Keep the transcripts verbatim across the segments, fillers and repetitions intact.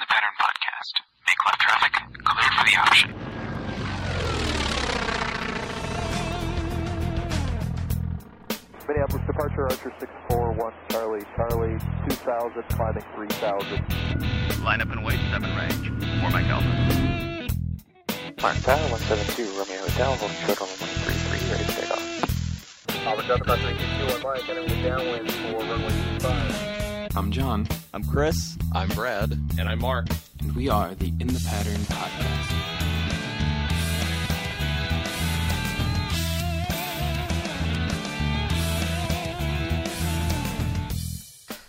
In The Pattern Podcast. Make left traffic, cleared for the option. Minneapolis departure, Archer six four one, Charlie, Charlie, two thousand, climbing three thousand. Line up and wait, seven range. four Mike Alpha. Mark Tower, one seven two, Romeo Hotel, Hotel one three three, ready to take off. Alpha Delta, about three two one, Mike, enemy downwind for runway two five. I'm John. I'm Chris. I'm Brad. And I'm Mark. And we are the In The Pattern Podcast.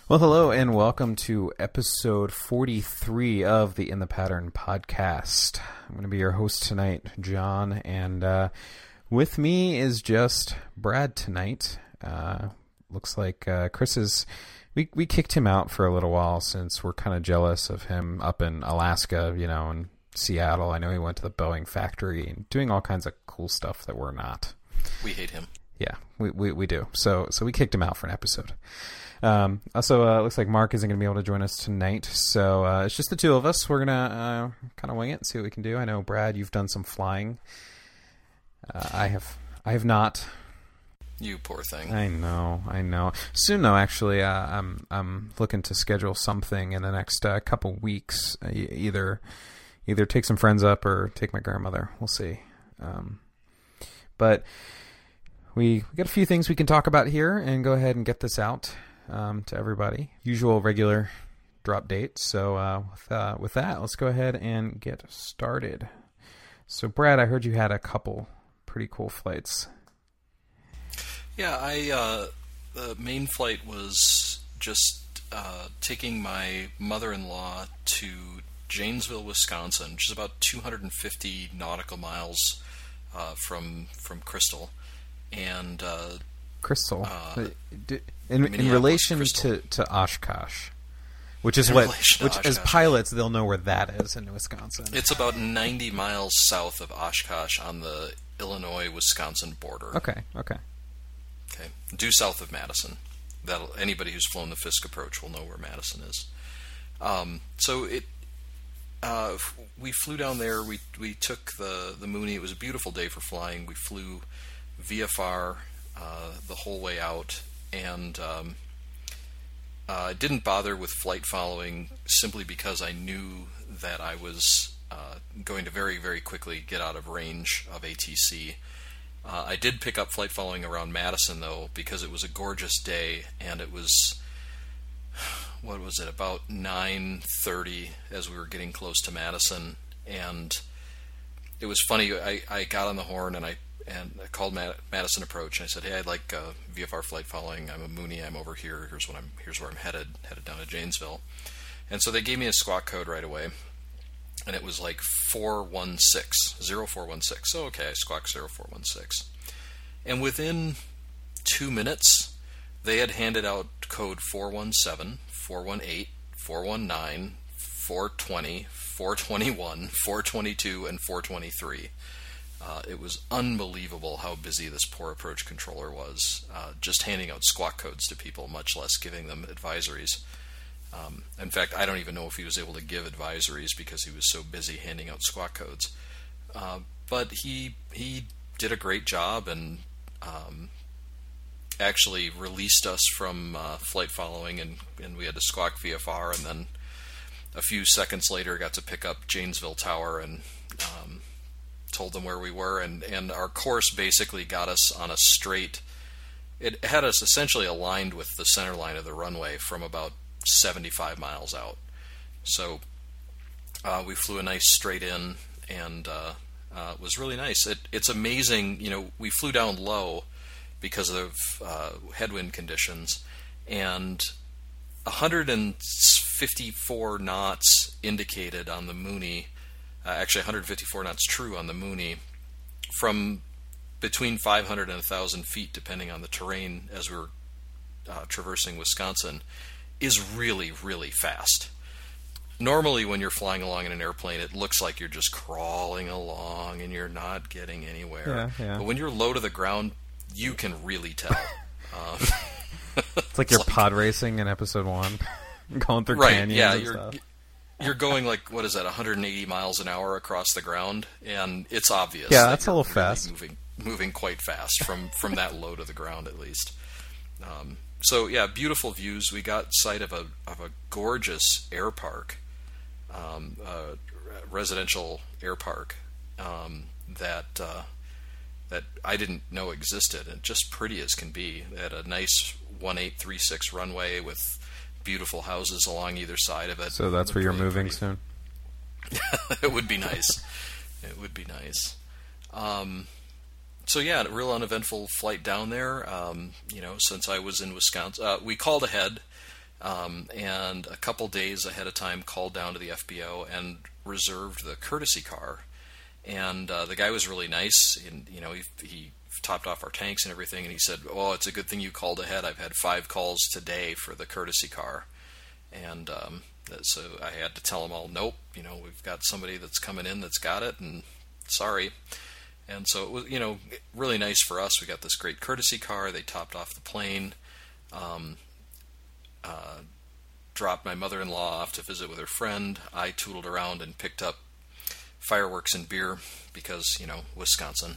Well, hello and welcome to episode forty-three of the In The Pattern Podcast. I'm going to be your host tonight, John, and uh, with me is just Brad tonight. Uh, looks like uh, Chris is... We we kicked him out for a little while since we're kind of jealous of him up in Alaska, you know, and Seattle. I know he went to the Boeing factory and doing all kinds of cool stuff that we're not. We hate him. Yeah, we we, we do. So so we kicked him out for an episode. Um, also, uh, looks like Mark isn't going to be able to join us tonight. So uh, it's just the two of us. We're going to uh, kind of wing it and see what we can do. I know, Brad, you've done some flying. Uh, I have I have not. You poor thing. I know, I know. Soon, though, actually, uh, I'm I'm looking to schedule something in the next uh, couple weeks. Uh, either either take some friends up or take my grandmother. We'll see. Um, but we we got a few things we can talk about here and go ahead and get this out um, to everybody. Usual, regular drop date. So uh, with, uh, with that, let's go ahead and get started. So, Brad, I heard you had a couple pretty cool flights. Yeah, I uh, the main flight was just uh, taking my mother-in-law to Janesville, Wisconsin, which is about two hundred fifty nautical miles uh, from from Crystal. And uh, Crystal, uh, in, in relation Crystal. to to Oshkosh, which is in what which Oshkosh, as pilots they'll know where that is in Wisconsin. It's about ninety miles south of Oshkosh on the Illinois-Wisconsin border. Okay. Okay. Okay, due south of Madison. That'll anybody who's flown the Fisk Approach will know where Madison is. Um, so it, uh, we flew down there. We we took the the Mooney. It was a beautiful day for flying. We flew V F R uh, the whole way out, and um, uh, didn't bother with flight following simply because I knew that I was uh, going to very very quickly get out of range of A T C. Uh, I did pick up flight following around Madison, though, because it was a gorgeous day, and it was, what was it, about nine thirty as we were getting close to Madison, and it was funny, I, I got on the horn, and I and I called Mad- Madison Approach, and I said, hey, I'd like uh, V F R flight following, I'm a Mooney, I'm over here, here's what I'm here's where I'm headed, headed down to Janesville. And so they gave me a squawk code right away. And it was like four one six, zero four one six. So, okay, I squawked zero four one six. And within two minutes, they had handed out code four one seven, four one eight, four one nine, four two zero, four two one, four two two, and four two three. Uh, it was unbelievable how busy this poor approach controller was, uh, just handing out squawk codes to people, much less giving them advisories. Um, in fact, I don't even know if he was able to give advisories because he was so busy handing out squawk codes. Uh, but he he did a great job and um, actually released us from uh, flight following, and, and we had to squawk V F R, and then a few seconds later got to pick up Janesville Tower and um, told them where we were, and, and our course basically got us on a straight. It had us essentially aligned with the center line of the runway from about seventy-five miles out. So uh, we flew a nice straight in, and uh, uh, it was really nice. It, it's amazing, you know, we flew down low because of uh, headwind conditions, and one hundred fifty-four knots indicated on the Mooney, uh, actually one hundred fifty-four knots true on the Mooney, from between five hundred and one thousand feet, depending on the terrain as we were uh, traversing Wisconsin, is really, really fast. Normally when you're flying along in an airplane, it looks like you're just crawling along and you're not getting anywhere. Yeah, yeah. But when you're low to the ground, you can really tell. Um, it's like you're it's pod like, racing in episode one, going through right, canyons yeah, and you're, stuff. you're going like, what is that, one hundred eighty miles an hour across the ground, and it's obvious. Yeah, that that's a little fast. Moving, moving quite fast from from that low to the ground, at least. Um, so yeah, beautiful views. We got sight of a of a gorgeous air park, um, uh, residential air park um, that. Uh, that I didn't know existed, and just pretty as can be. It had a nice one eight three six runway with beautiful houses along either side of it. So that's where you're moving soon? It would be nice. It would be nice. Um, so yeah, a real uneventful flight down there. Um, you know, since I was in Wisconsin, uh, we called ahead um, and a couple days ahead of time called down to the F B O and reserved the courtesy car. And uh, the guy was really nice, and you know he he topped off our tanks and everything. And he said, "Oh, it's a good thing you called ahead. I've had five calls today for the courtesy car." And um, so I had to tell him, "All nope, you know we've got somebody that's coming in that's got it, and sorry." And so it was, you know, really nice for us. We got this great courtesy car. They topped off the plane, um, uh, dropped my mother-in-law off to visit with her friend. I tootled around and picked up fireworks and beer because, you know, Wisconsin.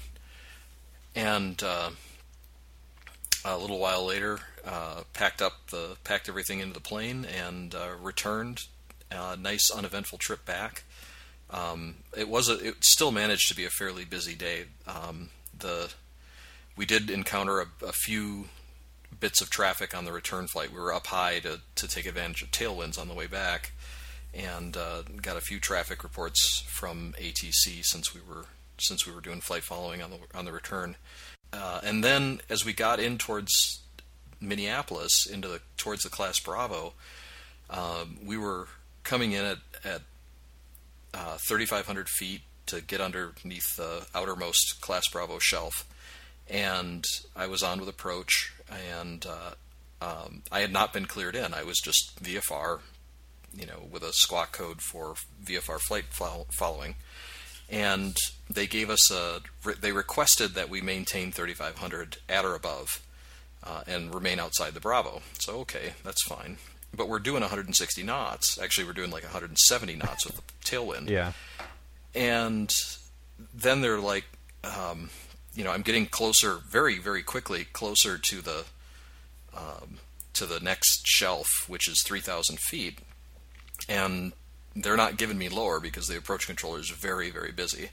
And uh, a little while later, uh, packed up the packed everything into the plane and uh, returned. Uh, nice uneventful trip back. Um, it was a, it still managed to be a fairly busy day. Um, the we did encounter a, a few bits of traffic on the return flight. We were up high to to take advantage of tailwinds on the way back. And uh, got a few traffic reports from A T C since we were since we were doing flight following on the on the return. Uh, and then as we got in towards Minneapolis, into the towards the Class Bravo, um, we were coming in at at uh, thirty-five hundred feet to get underneath the outermost Class Bravo shelf. And I was on with approach, and uh, um, I had not been cleared in. I was just V F R. You know, with a squawk code for V F R flight following, and they gave us a. They requested that we maintain thirty-five hundred at or above, uh, and remain outside the Bravo. So okay, that's fine. But we're doing one hundred sixty knots. Actually, we're doing like one hundred seventy knots with the tailwind. Yeah. And then they're like, um, you know, I'm getting closer, very, very quickly, closer to the um, to the next shelf, which is three thousand feet. And they're not giving me lower because the approach controller is very, very busy.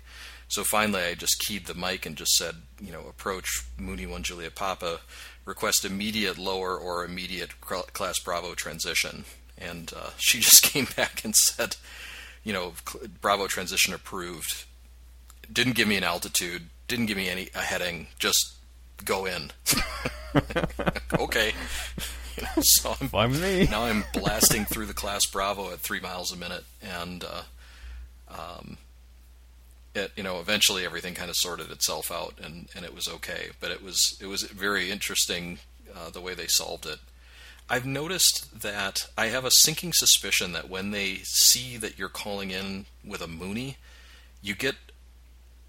So finally, I just keyed the mic and just said, you know, approach Mooney one Juliet Papa, request immediate lower or immediate Class Bravo transition. And uh, she just came back and said, you know, Bravo transition approved. Didn't give me an altitude. Didn't give me any a heading. Just go in. Okay. You know, so I'm, Fun me. Now I'm blasting through the Class Bravo at three miles a minute, and uh, um, it, you know, eventually everything kind of sorted itself out, and, and it was okay. But it was it was very interesting uh, the way they solved it. I've noticed that I have a sinking suspicion that when they see that you're calling in with a Mooney, you get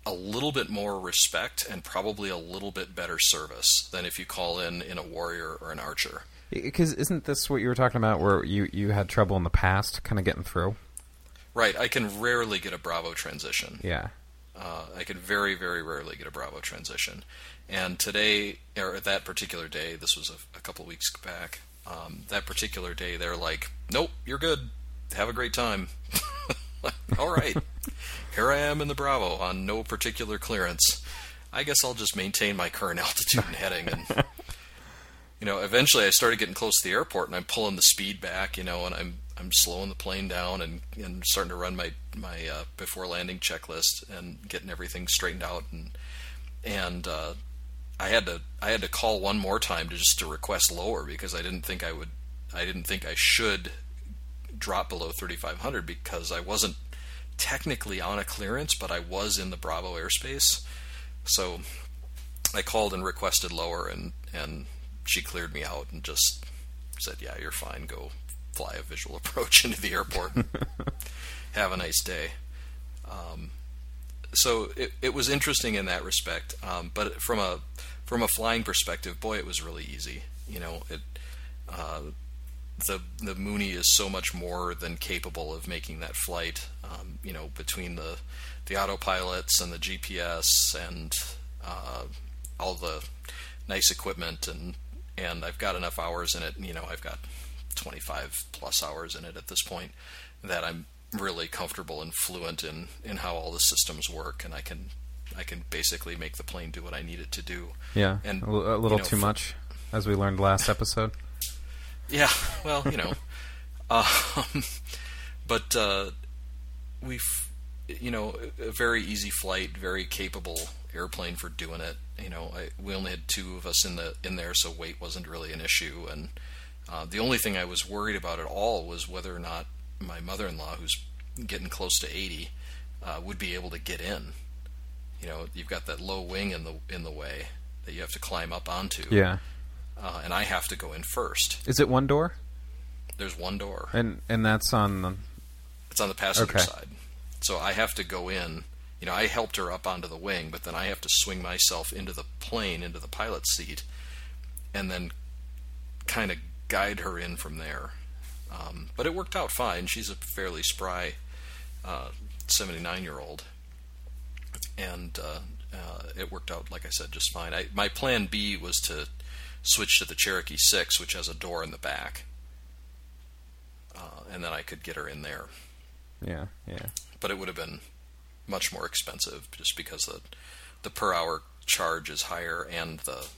a little bit more respect and probably a little bit better service than if you call in in a Warrior or an Archer. Because isn't this what you were talking about where you, you had trouble in the past kind of getting through? Right. I can rarely get a Bravo transition. Yeah. Uh, I can very, very rarely get a Bravo transition. And today, or that particular day, this was a, a couple of weeks back, um, that particular day, they're like, nope, you're good. Have a great time. Like, all right. Here I am in the Bravo on no particular clearance. I guess I'll just maintain my current altitude and heading and... You know, eventually I started getting close to the airport, and I'm pulling the speed back, you know, and I'm I'm slowing the plane down and, and starting to run my my uh, before landing checklist and getting everything straightened out, and and uh, I had to I had to call one more time to just to request lower because I didn't think I would I didn't think I should drop below thirty-five hundred because I wasn't technically on a clearance, but I was in the Bravo airspace, so I called and requested lower, and and. She cleared me out and just said, yeah, you're fine. Go fly a visual approach into the airport. Have a nice day. Um, so it, it was interesting in that respect. Um, but from a, from a flying perspective, boy, it was really easy. You know, it, uh, the the Mooney is so much more than capable of making that flight. Um, you know, between the the autopilots and the G P S and uh, all the nice equipment, and and I've got enough hours in it. You know, I've got twenty-five plus hours in it at this point that I'm really comfortable and fluent in in how all the systems work, and I can I can basically make the plane do what I need it to do. Yeah, and a little you know, too for, much, as we learned last episode. Yeah, well, you know, um, but uh, we've, you know, a very easy flight, very capable airplane for doing it. You know, I, we only had two of us in the in there, so weight wasn't really an issue. And uh, the only thing I was worried about at all was whether or not my mother-in-law, who's getting close to eighty, uh, would be able to get in. You know, you've got that low wing in the in the way that you have to climb up onto. Yeah. Uh, and I have to go in first. Is it one door? There's one door. And and that's on the... It's on the passenger okay. side. So I have to go in. You know, I helped her up onto the wing, but then I have to swing myself into the plane, into the pilot's seat, and then kind of guide her in from there. Um, but it worked out fine. She's a fairly spry uh, seventy-nine-year-old. And uh, uh, it worked out, like I said, just fine. I, my plan B was to... switch to the Cherokee six, which has a door in the back, uh, and then I could get her in there. Yeah, yeah. But it would have been much more expensive just because the the per hour charge is higher and the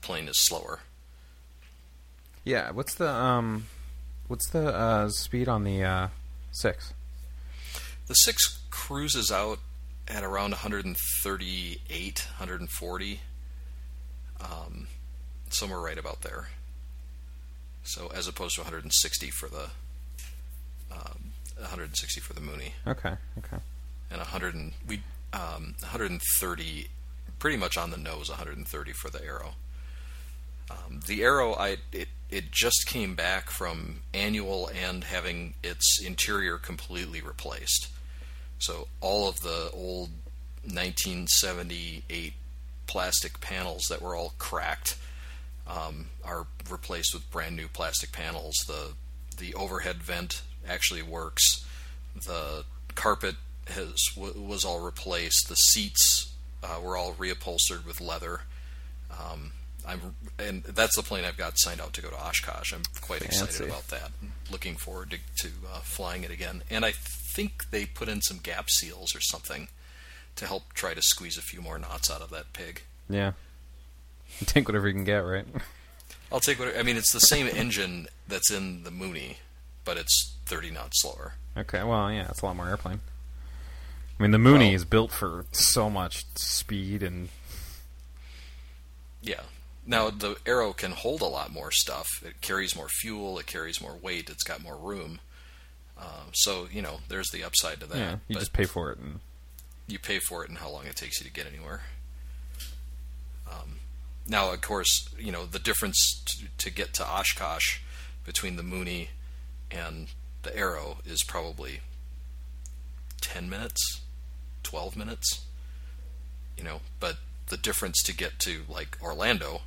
plane is slower. Yeah. What's the um, what's the uh, speed on the uh, six? The six cruises out at around one thirty-eight, one forty. Um. Somewhere right about there. So as opposed to one sixty for the um, one sixty for the Mooney. Okay. Okay. And one hundred and, we um, one thirty, pretty much on the nose. one thirty for the Arrow. Um, the Arrow, I it it just came back from annual and having its interior completely replaced. So all of the old nineteen seventy-eight plastic panels that were all cracked. Um, are replaced with brand new plastic panels. The the overhead vent actually works. The carpet has w- was all replaced. The seats uh, were all reupholstered with leather. Um, I'm and that's the plane I've got signed out to go to Oshkosh. I'm quite Fancy. excited about that. Looking forward to, to uh, flying it again. And I think they put in some gap seals or something to help try to squeeze a few more knots out of that pig. Yeah. You take whatever you can get, right? I'll take whatever. I mean, it's the same engine that's in the Mooney, but it's thirty knots slower. Okay, well, yeah, it's a lot more airplane. I mean, the Mooney well, is built for so much speed and... Yeah. Now, the Arrow can hold a lot more stuff. It carries more fuel. It carries more weight. It's got more room. Uh, so, you know, there's the upside to that. Yeah, you just pay for it. and You pay for it and how long it takes you to get anywhere. Um... Now, of course, you know, the difference to, to get to Oshkosh between the Mooney and the Arrow is probably ten minutes, twelve minutes, you know, but the difference to get to, like, Orlando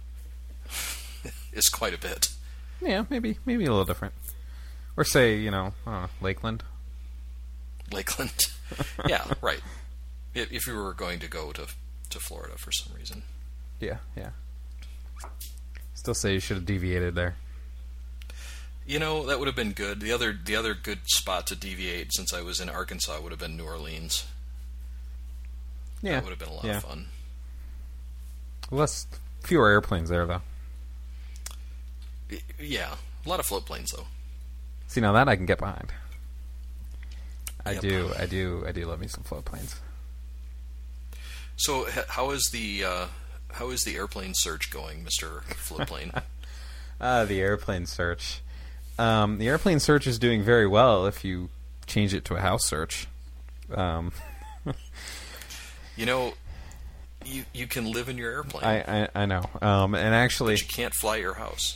is quite a bit. Yeah, maybe maybe a little different. Or say, you know, I don't know, Lakeland. Lakeland. Yeah, right. If, if you were going to go to, to Florida for some reason. Yeah, yeah. Still say you should have deviated there. You know, that would have been good. The other the other good spot to deviate since I was in Arkansas would have been New Orleans. Yeah. That would have been a lot yeah. of fun. Less, fewer airplanes there, though. Yeah. A lot of float planes, though. See, now that I can get behind. I yep. do, I do, I do love me some float planes. So, how is the... Uh, How is the airplane search going, Mister Floatplane? Ah, uh, the airplane search. Um, the airplane search is doing very well if you change it to a house search. Um. You know, you you can live in your airplane. I I, I know, um, and actually, but you can't fly your house.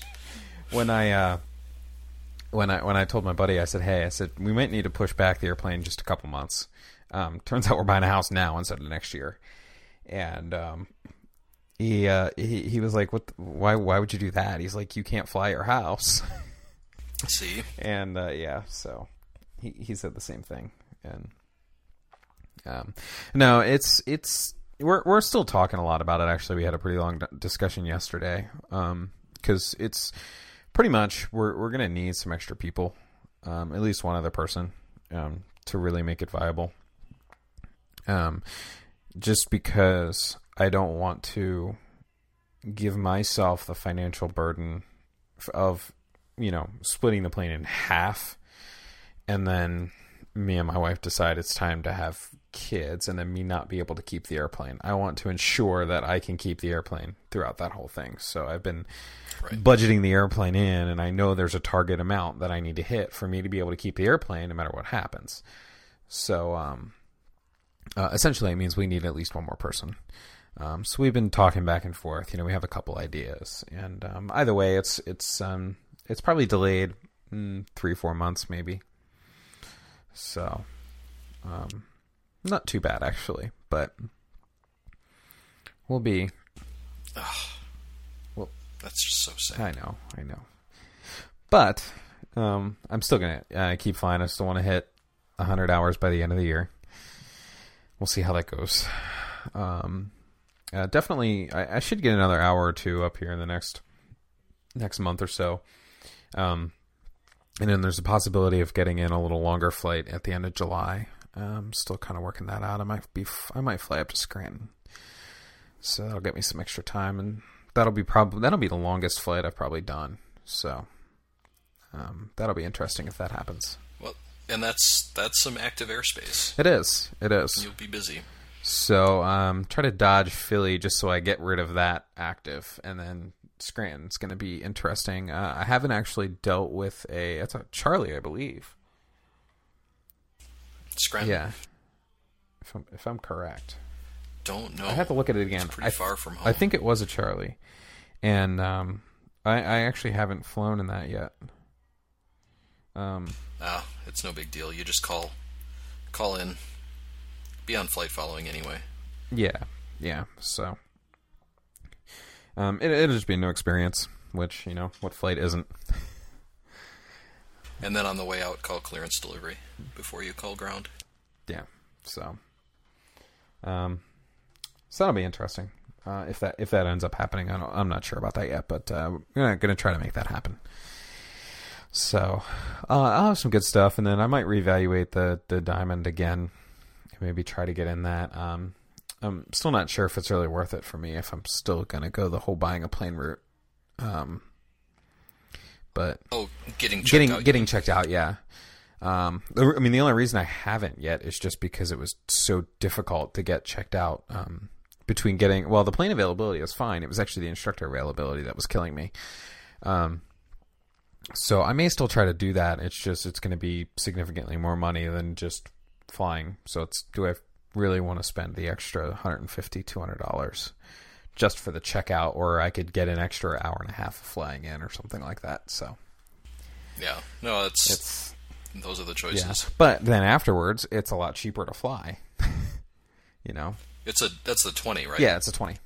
When I uh, when I when I told my buddy, I said, "Hey, I said we might need to push back the airplane just a couple months." Um, turns out we're buying a house now instead of next year, and. Um, He, uh, he he was like, "What? The, why? Why would you do that?" He's like, "You can't fly your house." See. And uh, yeah, so he he said the same thing, and um, no, it's it's we're we're still talking a lot about it. Actually, we had a pretty long discussion yesterday, um, because it's pretty much we're we're gonna need some extra people, um, at least one other person, um, to really make it viable. Um, just because I don't want to give myself the financial burden of, you know, splitting the plane in half, and then me and my wife decide it's time to have kids, and then me not be able to keep the airplane. I want to ensure that I can keep the airplane throughout that whole thing. So I've been right. budgeting the airplane in, and I know there's a target amount that I need to hit for me to be able to keep the airplane no matter what happens. So, um, uh, essentially it means we need at least one more person. Um, so we've been talking back and forth, you know, we have a couple ideas, and, um, either way, it's, it's, um, it's probably delayed mm, three, four months maybe. So, um, not too bad actually, but we'll be, Ugh. well, that's just so sad. I know, I know, but, um, I'm still going to uh, keep flying. I still want to hit a hundred hours by the end of the year. We'll see how that goes. Um, Uh, definitely, I, I should get another hour or two up here in the next next month or so. Um, and then there's a possibility of getting in a little longer flight at the end of July. I'm still kind of working that out. I might be, I might fly up to Scranton, so that'll get me some extra time, and that'll be probably that'll be the longest flight I've probably done. So um, that'll be interesting if that happens. Well, and that's that's some active airspace. It is. It is. You'll be busy. So, um, try to dodge Philly just so I get rid of that active, and then Scranton's going to be interesting. Uh, I haven't actually dealt with a, that's a Charlie, I believe. Scranton? Yeah. If I'm, if I'm correct. Don't know. I have to look at it again. It's pretty I, far from home. I think it was a Charlie, and, um, I, I actually haven't flown in that yet. Um, ah, it's no big deal. You just call, call in. Be on flight following anyway. Yeah, yeah. So, um, it, it'll just be a new experience, which, you know, what flight isn't? And then on the way out, call clearance delivery before you call ground. Yeah. So, um, so that'll be interesting. Uh, if that if that ends up happening, I don't, I'm not sure about that yet, but uh, we're gonna try to make that happen. So, uh, I'll have some good stuff, and then I might reevaluate the the Diamond again. Maybe try to get in that. Um, I'm still not sure if it's really worth it for me, if I'm still going to go the whole buying a plane route. Um, but oh, getting checked getting out, getting yeah. checked out, yeah. Um, I mean, the only reason I haven't yet is just because it was so difficult to get checked out. Um, between getting well, the plane availability is fine. It was actually the instructor availability that was killing me. Um, so I may still try to do that. It's just it's going to be significantly more money than just flying. So it's, do I really want to spend the extra one hundred fifty dollars, two hundred dollars just for the checkout, or I could get an extra hour and a half of flying in or something like that. So yeah, no, it's, it's those are the choices, yeah. But then afterwards it's a lot cheaper to fly, you know, it's a, that's the twenty, right? Yeah. It's a twenty.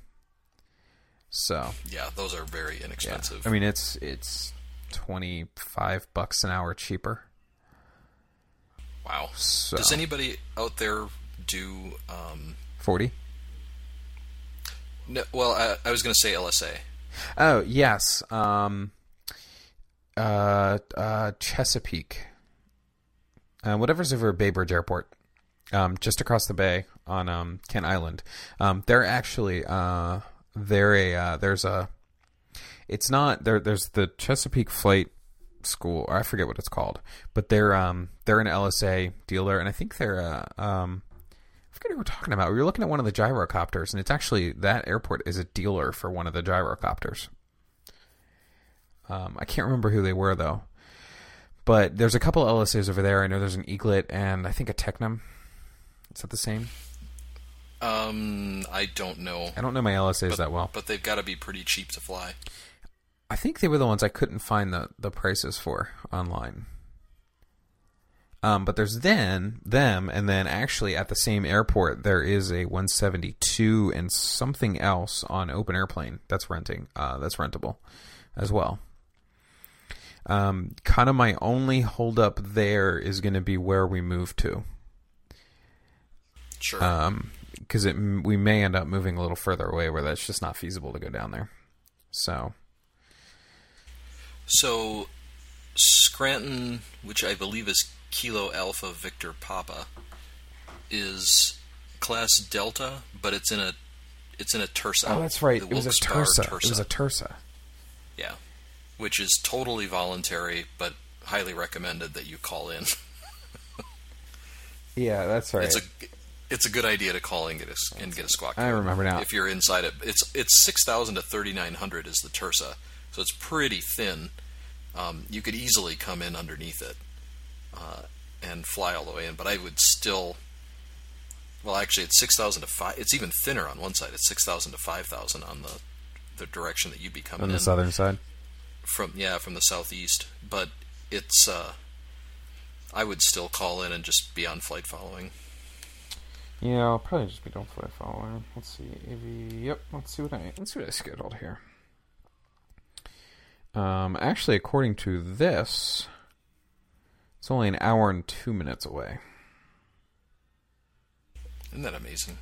So yeah, those are very inexpensive. Yeah. I mean, it's, it's twenty-five bucks an hour cheaper. Wow. So. Does anybody out there do um, forty? No. Well, I, I was going to say L S A. Oh yes. Um, uh, uh, Chesapeake. Uh, whatever's over Bay Bridge Airport, um, just across the bay on um, Kent Island. Um, they're actually uh, they're a uh, there's a. It's not there. There's the Chesapeake flight school, or I forget what it's called, but they're um they're an L S A dealer, and I think they're uh, um I forget what we're talking about. We were looking at one of the gyrocopters, and it's actually that airport is a dealer for one of the gyrocopters. Um, I can't remember who they were though, but there's a couple of L S As over there. I know there's an Eaglet and I think a Tecnam. Is that the same? Um, I don't know. I don't know my L S As but, that well, but they've got to be pretty cheap to fly. I think they were the ones I couldn't find the, the prices for online. Um, but there's then them, and then actually at the same airport there is a one seventy-two and something else on open airplane that's renting. Uh, that's rentable as well. Um, kind of my only holdup there is going to be where we move to. Sure. Um, because it we may end up moving a little further away where that's just not feasible to go down there. So. So, Scranton, which I believe is Kilo Alpha Victor Papa, is class Delta, but it's in a it's in a Tursa. Oh, that's right. It was a Tursa. Tursa. It was a Tursa. Yeah, which is totally voluntary, but highly recommended that you call in. Yeah, that's right. It's a it's a good idea to call in get a, and get a squawk. I remember now. If you're inside it, it's it's six thousand to thirty nine hundred is the Tursa, so it's pretty thin. Um, you could easily come in underneath it uh, and fly all the way in, but I would still. Well, actually, it's six thousand to five. It's even thinner on one side. It's six thousand to five thousand on the the direction that you'd be coming in. On the southern side. From yeah, from the southeast, but it's. Uh, I would still call in and just be on flight following. Yeah, I'll probably just be on flight following. Let's see. A V, yep. Let's see what I let's see what I scheduled here. Um, actually, according to this, it's only an hour and two minutes away. Isn't that amazing?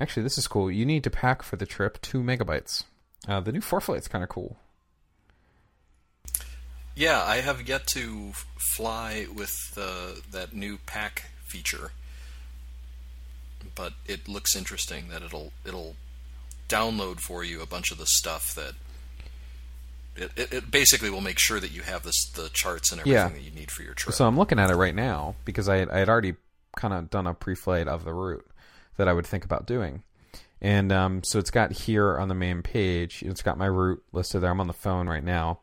Actually, this is cool. You need to pack for the trip two megabytes. Uh, the new ForeFlight's kind of cool. Yeah, I have yet to fly with uh, that new pack feature, but it looks interesting that it'll it'll download for you a bunch of the stuff that it it, it basically will make sure that you have this the charts and everything yeah. that you need for your trip. So I'm looking at it right now because I had, I had already kind of done a pre-flight of the route that I would think about doing. And um, so it's got here on the main page, it's got my route listed there. I'm on the phone right now.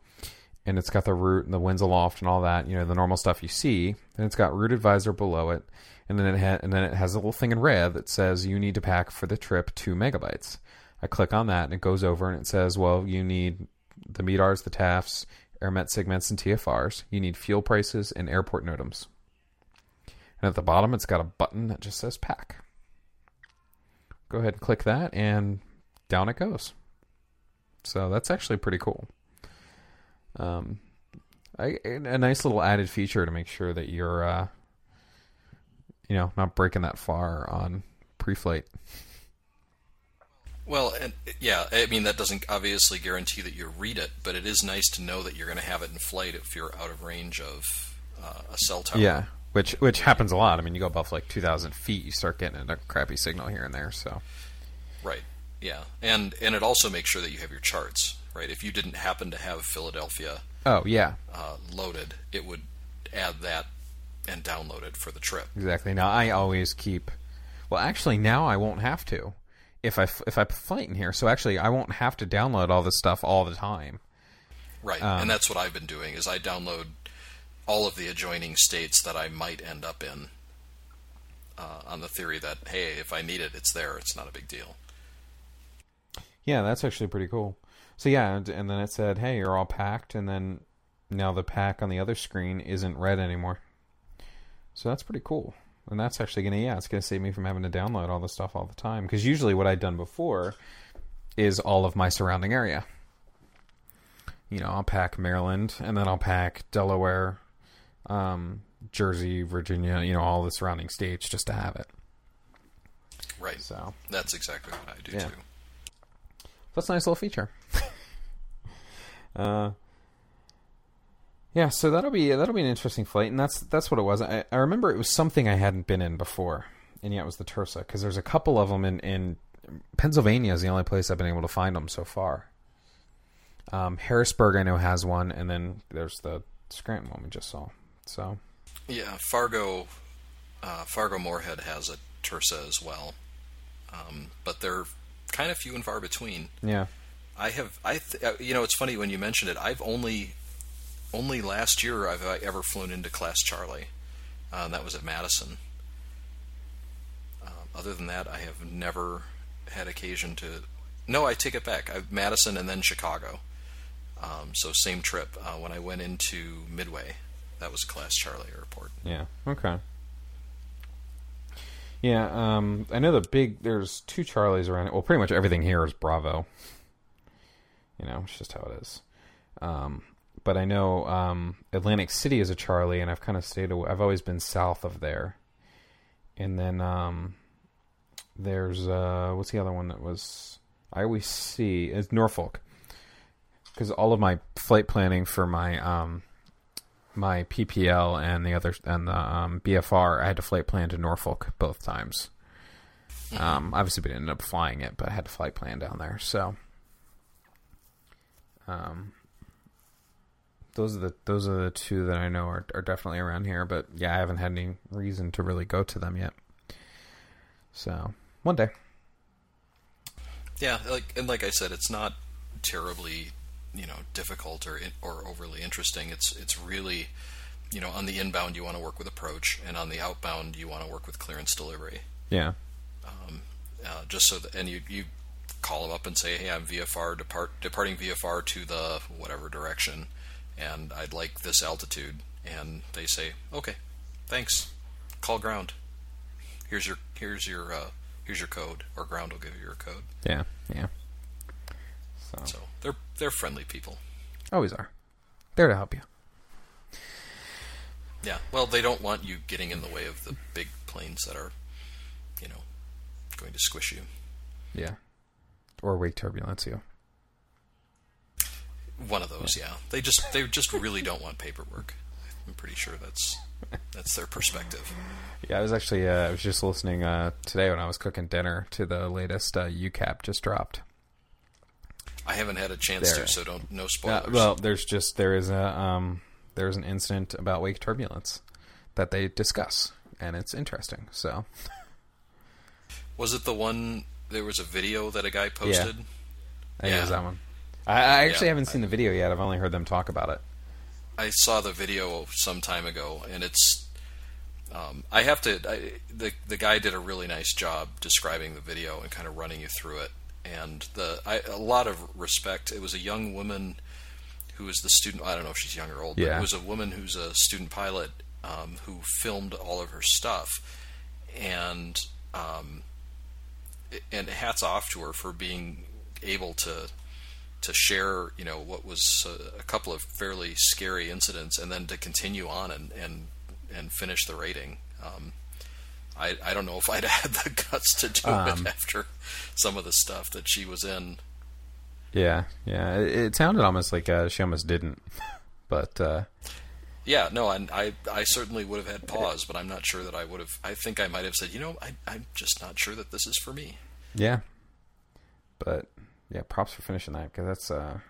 And it's got the route and the winds aloft and all that, you know, the normal stuff you see. And it's got route advisor below it. And then it ha- and then it has a little thing in red that says you need to pack for the trip two megabytes. I click on that and it goes over and it says, well, you need the MEDARs, the T A Fs, AirMet segments, and T F Rs. You need fuel prices and airport NOTAMs. And at the bottom, it's got a button that just says pack. Go ahead and click that, and down it goes. So that's actually pretty cool. Um, I, a nice little added feature to make sure that you're, uh, you know, not breaking that far on pre-flight. Well, and yeah, I mean, that doesn't obviously guarantee that you read it, but it is nice to know that you're going to have it in flight if you're out of range of uh, a cell tower. Yeah. Which which happens a lot. I mean, you go above like two thousand feet, you start getting a crappy signal here and there. So, right, yeah, and and it also makes sure that you have your charts right. If you didn't happen to have Philadelphia, oh yeah, uh, loaded, it would add that and download it for the trip. Exactly. Now I always keep. Well, actually, now I won't have to if I if I flight in here. So actually, I won't have to download all this stuff all the time. Right, um, and that's what I've been doing is I download. All of the adjoining states that I might end up in uh, on the theory that, hey, if I need it, it's there. It's not a big deal. Yeah, that's actually pretty cool. So, yeah, and, and then it said, hey, you're all packed, and then now the pack on the other screen isn't red anymore. So that's pretty cool. And that's actually going to, yeah, it's going to save me from having to download all this stuff all the time. Because usually what I'd done before is all of my surrounding area. You know, I'll pack Maryland, and then I'll pack Delaware, Um, Jersey, Virginia, you know, all the surrounding states just to have it. Right. So that's exactly what I do yeah. too. That's a nice little feature. uh, yeah. So that'll be that'll be an interesting flight, and that's that's what it was. I, I remember it was something I hadn't been in before, and yet it was the Tursa because there's a couple of them in in Pennsylvania is the only place I've been able to find them so far. Um, Harrisburg I know has one, and then there's the Scranton one we just saw. So, yeah, Fargo, uh, Fargo-Moorhead has a Tursa as well, um, but they're kind of few and far between. Yeah, I have, I, th- you know, it's funny when you mentioned it. I've only, only last year I've ever flown into Class Charlie, uh, and that was at Madison. Uh, other than that, I have never had occasion to. No, I take it back. I've Madison and then Chicago. Um, so same trip uh, when I went into Midway. That was Class Charlie Airport. Yeah. Okay. Yeah. Um, I know the big. There's two Charlies around. Well, pretty much everything here is Bravo. You know, it's just how it is. Um, but I know um, Atlantic City is a Charlie, and I've kind of stayed away. I've always been south of there. And then um, there's, uh, what's the other one that was, I always see, it's Norfolk. Because all of my flight planning for my um, my P P L and the other and the um, B F R, I had to flight plan to Norfolk both times. Um, obviously, we ended up flying it, but I had to flight plan down there. So, um, those are the those are the two that I know are are definitely around here. But yeah, I haven't had any reason to really go to them yet. So one day. Yeah, like and like I said, it's not terribly, you know, difficult or or overly interesting. It's it's really, you know, on the inbound you want to work with approach, and on the outbound you want to work with clearance delivery. Yeah. Um, uh, just so that, and you you call them up and say, hey, I'm V F R depart departing V F R to the whatever direction, and I'd like this altitude, and they say, okay, thanks. Call ground. Here's your here's your uh, here's your code, or ground will give you your code. Yeah. Yeah. So. so they're they're friendly people. Always are. There to help you. Yeah. Well, they don't want you getting in the way of the big planes that are, you know, going to squish you. Yeah. Or wake turbulence you. One of those. Yeah. yeah. They just they just really don't want paperwork. I'm pretty sure that's that's their perspective. Yeah. I was actually uh, I was just listening uh, today when I was cooking dinner to the latest uh, U CAP just dropped. I haven't had a chance there. to, so don't no spoilers. Uh, well, there's just there is a um, there's an incident about wake turbulence that they discuss, and it's interesting. So, was it the one? There was a video that a guy posted. Yeah, I think yeah. it was that one. I, I actually yeah, haven't seen I, the video yet. I've only heard them talk about it. I saw the video some time ago, and it's. Um, I have to. I, the the guy did a really nice job describing the video and kind of running you through it. And the I, a lot of respect. It was a young woman who was the student. I don't know if she's young or old. Yeah. But it was a woman who's a student pilot um, who filmed all of her stuff, and um, and hats off to her for being able to to share, you know, what was a, a couple of fairly scary incidents, and then to continue on and and, and finish the rating. Um, I, I don't know if I'd had the guts to do um, it after some of the stuff that she was in. Yeah, yeah. It, it sounded almost like uh, she almost didn't. But uh, yeah, no, and I I certainly would have had pause, but I'm not sure that I would have. I think I might have said, you know, I, I'm just not sure that this is for me. Yeah. But yeah, props for finishing that, because that's uh, a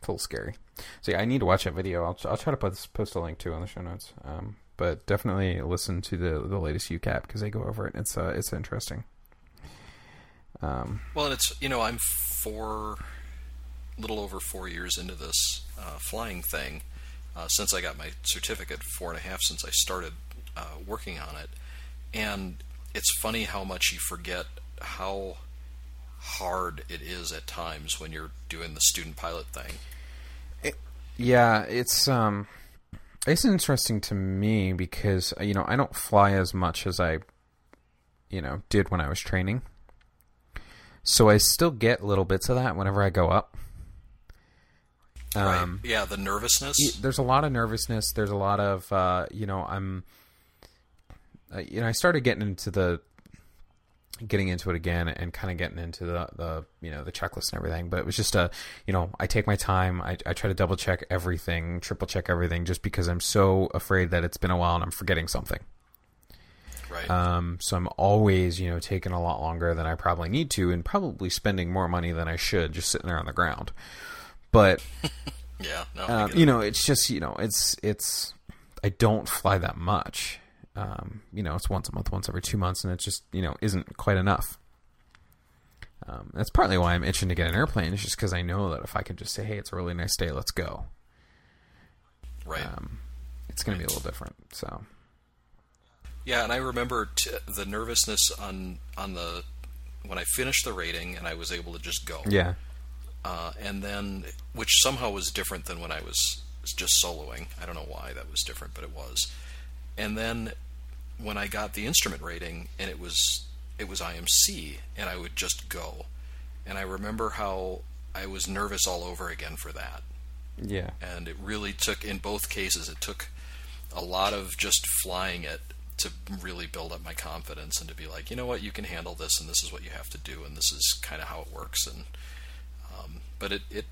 little scary. So yeah, I need to watch that video. I'll I'll try to post, post a link too on the show notes. Um, But definitely listen to the the latest U CAP, because they go over it. It's uh, it's interesting. Um, well, and it's, you know, I'm four, little over four years into this uh, flying thing uh, since I got my certificate, four and a half since I started uh, working on it, and it's funny how much you forget how hard it is at times when you're doing the student pilot thing. It, yeah, it's. Um... It's interesting to me because, you know, I don't fly as much as I, you know, did when I was training. So I still get little bits of that whenever I go up. Um, right. Yeah, the nervousness. There's a lot of nervousness. There's a lot of, uh, you know, I'm, uh, you know, I started getting into the, getting into it again and kind of getting into the, the, you know, the checklist and everything, but it was just a, you know, I take my time. I, I try to double check everything, triple check everything, just because I'm so afraid that it's been a while and I'm forgetting something. Right. Um, so I'm always, you know, taking a lot longer than I probably need to, and probably spending more money than I should just sitting there on the ground. But yeah, no, um, you know, it's just, you know, it's, it's, I don't fly that much. Um, you know, it's once a month, once every two months, and it just, you know, isn't quite enough. Um, that's partly why I'm itching to get an airplane. It's just because I know that if I could just say, hey, it's a really nice day, let's go. Right. Um, it's going right. to be a little different. So. Yeah, and I remember t- the nervousness on on the when I finished the rating and I was able to just go. Yeah. Uh, and then, which somehow was different than when I was just soloing. I don't know why that was different, but it was. And then when I got the instrument rating, and it was it was I M C, and I would just go. And I remember how I was nervous all over again for that. Yeah. And it really took, in both cases, it took a lot of just flying it to really build up my confidence and to be like, you know what, you can handle this, and this is what you have to do, and this is kind of how it works. And um, but it, it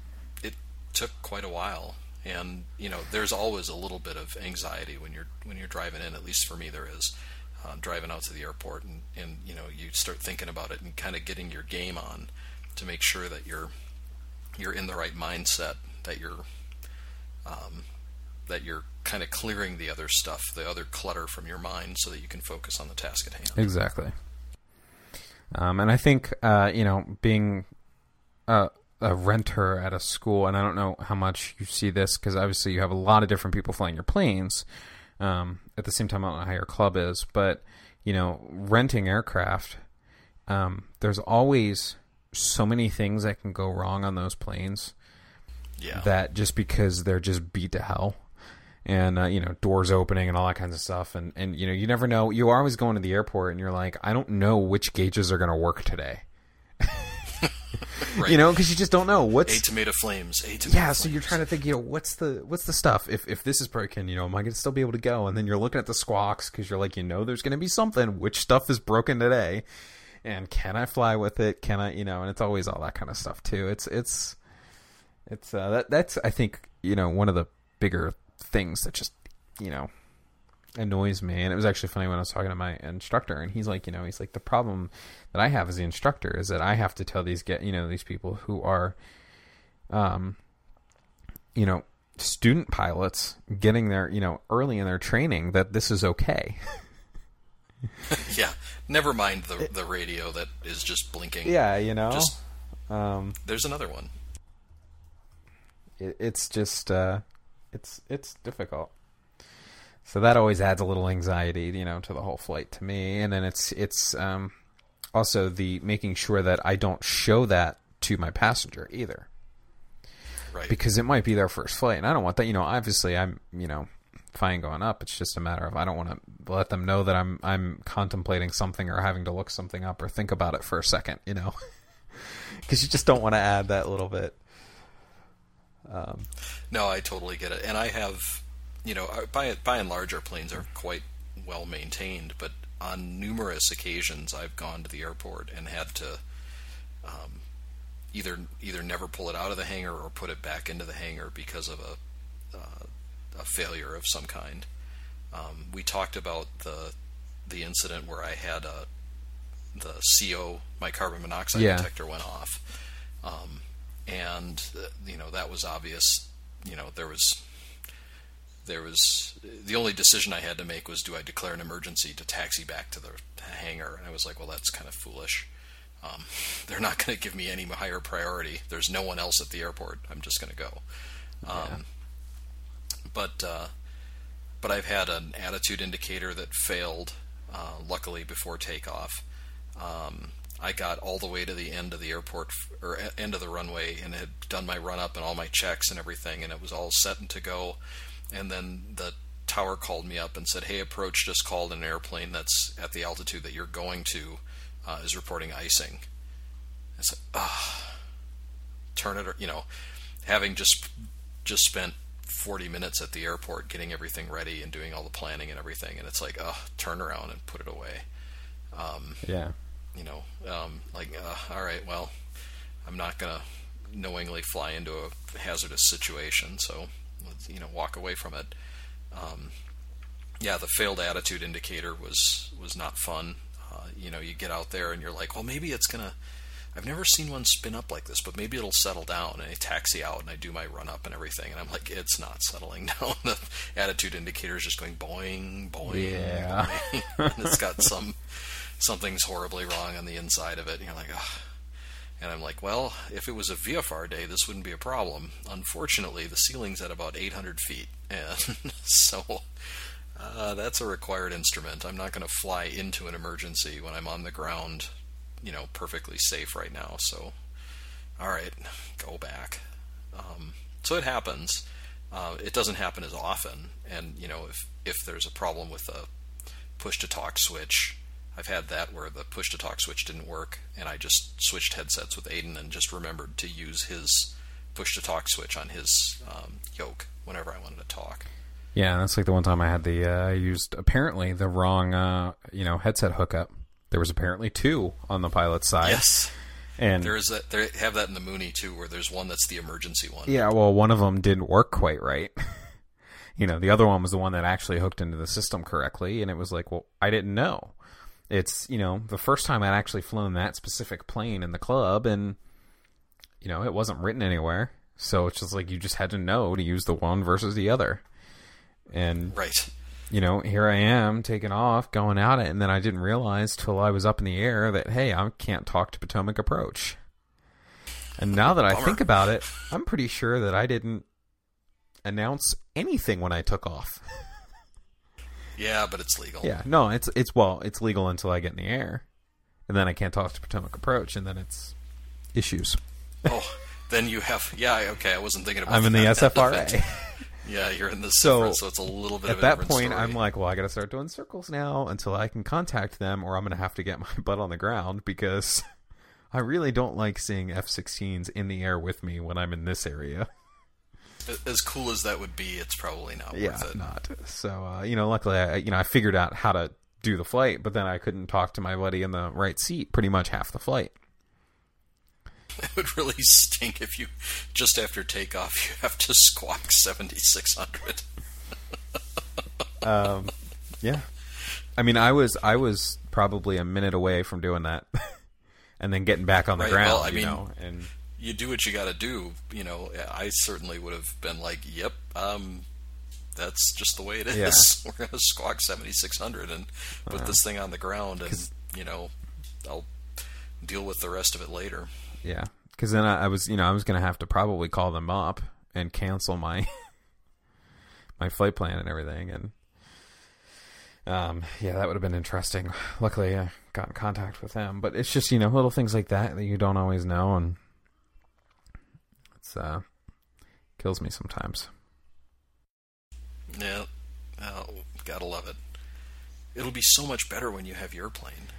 it took quite a while, and you know, there's always a little bit of anxiety when you're when you're driving in. At least for me, there is. Uh, driving out to the airport, and, and you know, you start thinking about it and kind of getting your game on to make sure that you're you're in the right mindset, that you're um, that you're kind of clearing the other stuff, the other clutter from your mind, so that you can focus on the task at hand. Exactly. Um, and I think uh, you know, being a, a renter at a school, and I don't know how much you see this, because obviously you have a lot of different people flying your planes. Um, at the same time, I don't know how your club is, but, you know, renting aircraft, um, there's always so many things that can go wrong on those planes. Yeah. That just because they're just beat to hell, and, uh, you know, doors opening and all that kinds of stuff. And, and, you know, you never know. You always go into the airport and you're like, I don't know which gauges are going to work today. Right. You know, because you just don't know what's eight tomato flames. Eight tomato yeah, flames. So you're trying to think, you know, what's the what's the stuff? If if this is broken, you know, am I going to still be able to go? And then you're looking at the squawks because you're like, you know, there's going to be something. Which stuff is broken today? And can I fly with it? Can I, you know? And it's always all that kind of stuff too. It's it's it's uh, that that's I think, you know, one of the bigger things that just, you know, annoys me. And it was actually funny when I was talking to my instructor, and he's like, you know, he's like, the problem that I have as the instructor is that I have to tell these get you know these people who are um you know student pilots getting their, you know, early in their training, that this is okay. Yeah, never mind the the radio that is just blinking. Yeah, you know, just, um there's another one. It, it's just uh it's it's difficult. So that always adds a little anxiety, you know, to the whole flight to me. And then it's it's um, also the making sure that I don't show that to my passenger either. Right. Because it might be their first flight, and I don't want that. You know, obviously I'm, you know, fine going up. It's just a matter of I don't want to let them know that I'm I'm contemplating something or having to look something up or think about it for a second, you know. Because you just don't want to add that little bit. Um, no, I totally get it. And I have... You know, by by and large, our planes are quite well maintained. But on numerous occasions, I've gone to the airport and had to um, either either never pull it out of the hangar or put it back into the hangar because of a uh, a failure of some kind. Um, we talked about the the incident where I had a the C O, my carbon monoxide yeah. detector went off, um, and uh, you know, that was obvious. You know, there was. There was the only decision I had to make was, do I declare an emergency to taxi back to the hangar? And I was like, well, that's kind of foolish. Um, they're not going to give me any higher priority. There's no one else at the airport. I'm just going to go. Um, yeah. But uh, but I've had an attitude indicator that failed, uh, luckily before takeoff. Um, I got all the way to the end of the airport or end of the runway and had done my run up and all my checks and everything, and it was all set and to go. And then the tower called me up and said, hey, Approach just called an airplane that's at the altitude that you're going to uh, is reporting icing. I said, ah, oh, turn it, or, you know, having just just spent forty minutes at the airport getting everything ready and doing all the planning and everything. And it's like, oh, turn around and put it away. Um, yeah. You know, um, like, uh, all right, well, I'm not going to knowingly fly into a hazardous situation, so... you know, walk away from it. Um, yeah, the failed attitude indicator was, was not fun. Uh, you know, you get out there and you're like, well, maybe it's going to, I've never seen one spin up like this, but maybe it'll settle down. And I taxi out and I do my run up and everything. And I'm like, it's not settling down. The attitude indicator is just going boing, boing, yeah. boing. And it's got some, something's horribly wrong on the inside of it. And you're like, oh. And I'm like, well, if it was a V F R day, this wouldn't be a problem. Unfortunately, the ceiling's at about eight hundred feet. And so uh, that's a required instrument. I'm not going to fly into an emergency when I'm on the ground, you know, perfectly safe right now. So, all right, go back. Um, so it happens. Uh, it doesn't happen as often. And, you know, if, if there's a problem with a push-to-talk switch, I've had that where the push-to-talk switch didn't work, and I just switched headsets with Aiden and just remembered to use his push to talk switch on his um, yoke whenever I wanted to talk. Yeah, that's like the one time I had the uh, I used apparently the wrong uh, you know headset hookup. There was apparently two on the pilot's side. Yes. And there is a, they have that in the Mooney too, where there's one that's the emergency one. Yeah, well, one of them didn't work quite right. You know, the other one was the one that actually hooked into the system correctly, and it was like, well, I didn't know. It's, you know, the first time I'd actually flown that specific plane in the club, and, you know, it wasn't written anywhere. So it's just like you just had to know to use the one versus the other. And, right. You know, here I am taking off, going out, and then I didn't realize till I was up in the air that, hey, I can't talk to Potomac Approach. And now that I Bummer. think about it, I'm pretty sure that I didn't announce anything when I took off. Yeah, but it's legal. Yeah, no, it's it's well, it's legal until I get in the air, and then I can't talk to Potomac Approach, and then it's issues. Oh, then you have yeah, okay. I wasn't thinking about. I'm in the S F R A. Yeah, you're in the so so it's a little bit. At of a that different point, story. I'm like, well, I got to start doing circles now until I can contact them, or I'm going to have to get my butt on the ground because I really don't like seeing F sixteens in the air with me when I'm in this area. As cool as that would be, it's probably not yeah, worth it. Yeah, not. So, uh, you know, luckily, I, you know, I figured out how to do the flight, but then I couldn't talk to my buddy in the right seat pretty much half the flight. It would really stink if you, just after takeoff, you have to squawk seventy-six hundred. um, yeah. I mean, I was I was probably a minute away from doing that and then getting back on the right, ground, well, I you mean, know, and... You do what you got to do, you know. I certainly would have been like, "Yep, um, that's just the way it is." Yeah. We're gonna squawk seventy-six hundred and put uh, this thing on the ground, and you know, I'll deal with the rest of it later. Yeah, because then I, I was, you know, I was gonna have to probably call them up and cancel my my flight plan and everything, and um, yeah, that would have been interesting. Luckily, I got in contact with them, but it's just, you know, little things like that that you don't always know, and. Uh, kills me sometimes. Yeah, oh, gotta love it. It'll be so much better when you have your plane,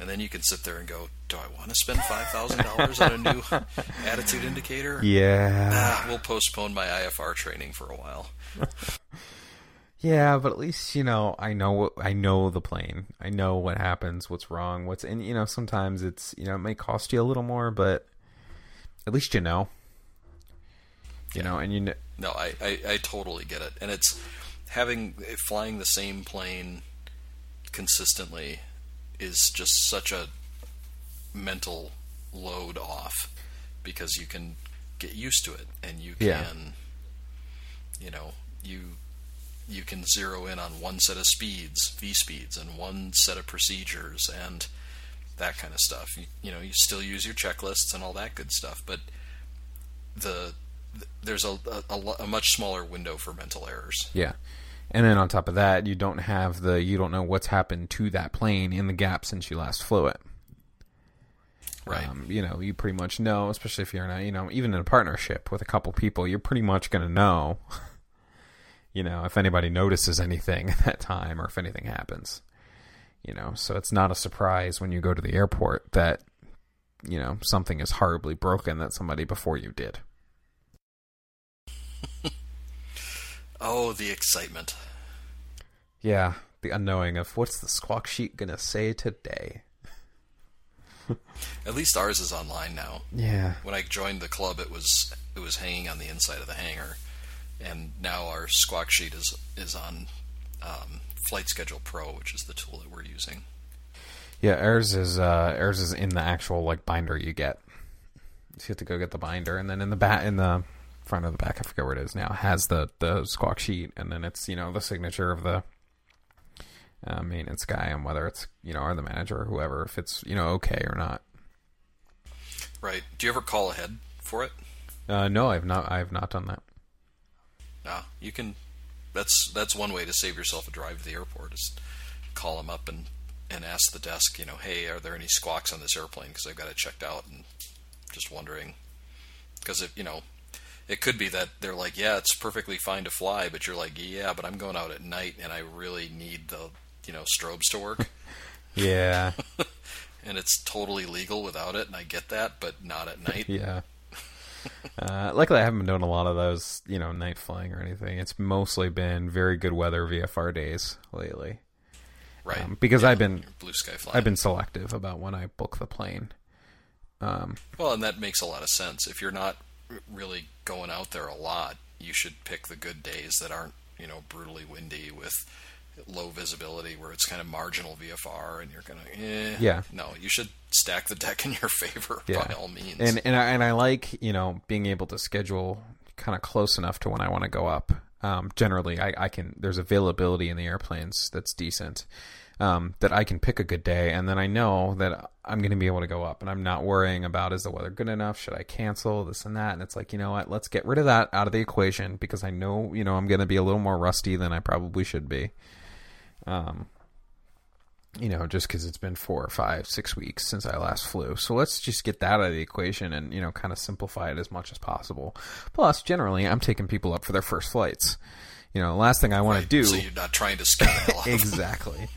and then you can sit there and go, "Do I want to spend five thousand dollars on a new attitude indicator?" Yeah, ah, we'll postpone my I F R training for a while. Yeah, but at least you know I know what I know the plane. I know what happens, what's wrong, what's and you know sometimes it's you know it may cost you a little more, but at least you know. You know, and you know. No, I, I, I totally get it. And it's having flying the same plane consistently is just such a mental load off because you can get used to it and you can, yeah. you know, you you can zero in on one set of speeds, V speeds, and one set of procedures and that kind of stuff. You, you know, you still use your checklists and all that good stuff, but the there's a, a, a much smaller window for mental errors. Yeah. And then on top of that, you don't have the, you don't know what's happened to that plane in the gap since you last flew it. Right. Um, you know, you pretty much know, especially if you're not, you know, even in a partnership with a couple people, you're pretty much going to know, you know, if anybody notices anything at that time or if anything happens, you know, so it's not a surprise when you go to the airport that, you know, something is horribly broken that somebody before you did. Oh, the excitement. Yeah, the unknowing of what's the squawk sheet going to say today. At least ours is online now. Yeah. When I joined the club, it was it was hanging on the inside of the hangar. And now our squawk sheet is, is on um, Flight Schedule Pro, which is the tool that we're using. Yeah, ours is uh, ours is in the actual like binder you get. So you have to go get the binder, and then in the bat in the... front of the back, I forget where it is now, has the, the squawk sheet, and then it's, you know, the signature of the uh, maintenance guy, and whether it's, you know, or the manager or whoever, if it's, you know, okay or not. Right. Do you ever call ahead for it? Uh, no, I've not, I've not done that. No, you can, that's, that's one way to save yourself a drive to the airport is call them up and, and ask the desk, you know, hey, are there any squawks on this airplane? Because I've got it checked out and just wondering, because if, you know, it could be that they're like, yeah, it's perfectly fine to fly, but you're like, yeah, but I'm going out at night and I really need the, you know, strobes to work. Yeah. And it's totally legal without it, and I get that, but not at night. Yeah. Uh, luckily, I haven't been doing a lot of those, you know, night flying or anything. It's mostly been very good weather V F R days lately. Right. Um, because yeah, I've been blue sky flying. I've been selective about when I book the plane. Um, well, and that makes a lot of sense. If you're not really going out there a lot, you should pick the good days that aren't, you know, brutally windy with low visibility where it's kind of marginal V F R and you're going to, eh. Yeah. No, you should stack the deck in your favor yeah. by all means. And and I, and I like, you know, being able to schedule kind of close enough to when I want to go up. Um, generally, I, I can, there's availability in the airplanes that's decent, um, that I can pick a good day. And then I know that I'm going to be able to go up and I'm not worrying about, is the weather good enough? Should I cancel this and that? And it's like, you know what, let's get rid of that out of the equation because I know, you know, I'm going to be a little more rusty than I probably should be. Um, you know, just cause it's been four or five, six weeks since I last flew. So let's just get that out of the equation and, you know, kind of simplify it as much as possible. Plus generally I'm taking people up for their first flights. You know, the last thing I want right. to do. So you're not trying to scare a lot. Exactly.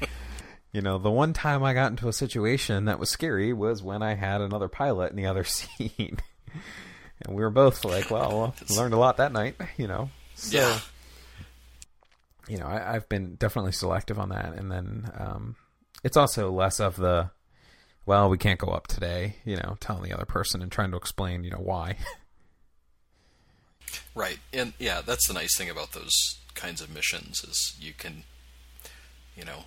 You know, the one time I got into a situation that was scary was when I had another pilot in the other seat and we were both like, well, learned a lot that night, you know? So, yeah. You know, I, I've been definitely selective on that. And then um, it's also less of the, well, we can't go up today, you know, telling the other person and trying to explain, you know, why. Right. And, yeah, that's the nice thing about those kinds of missions is you can, you know,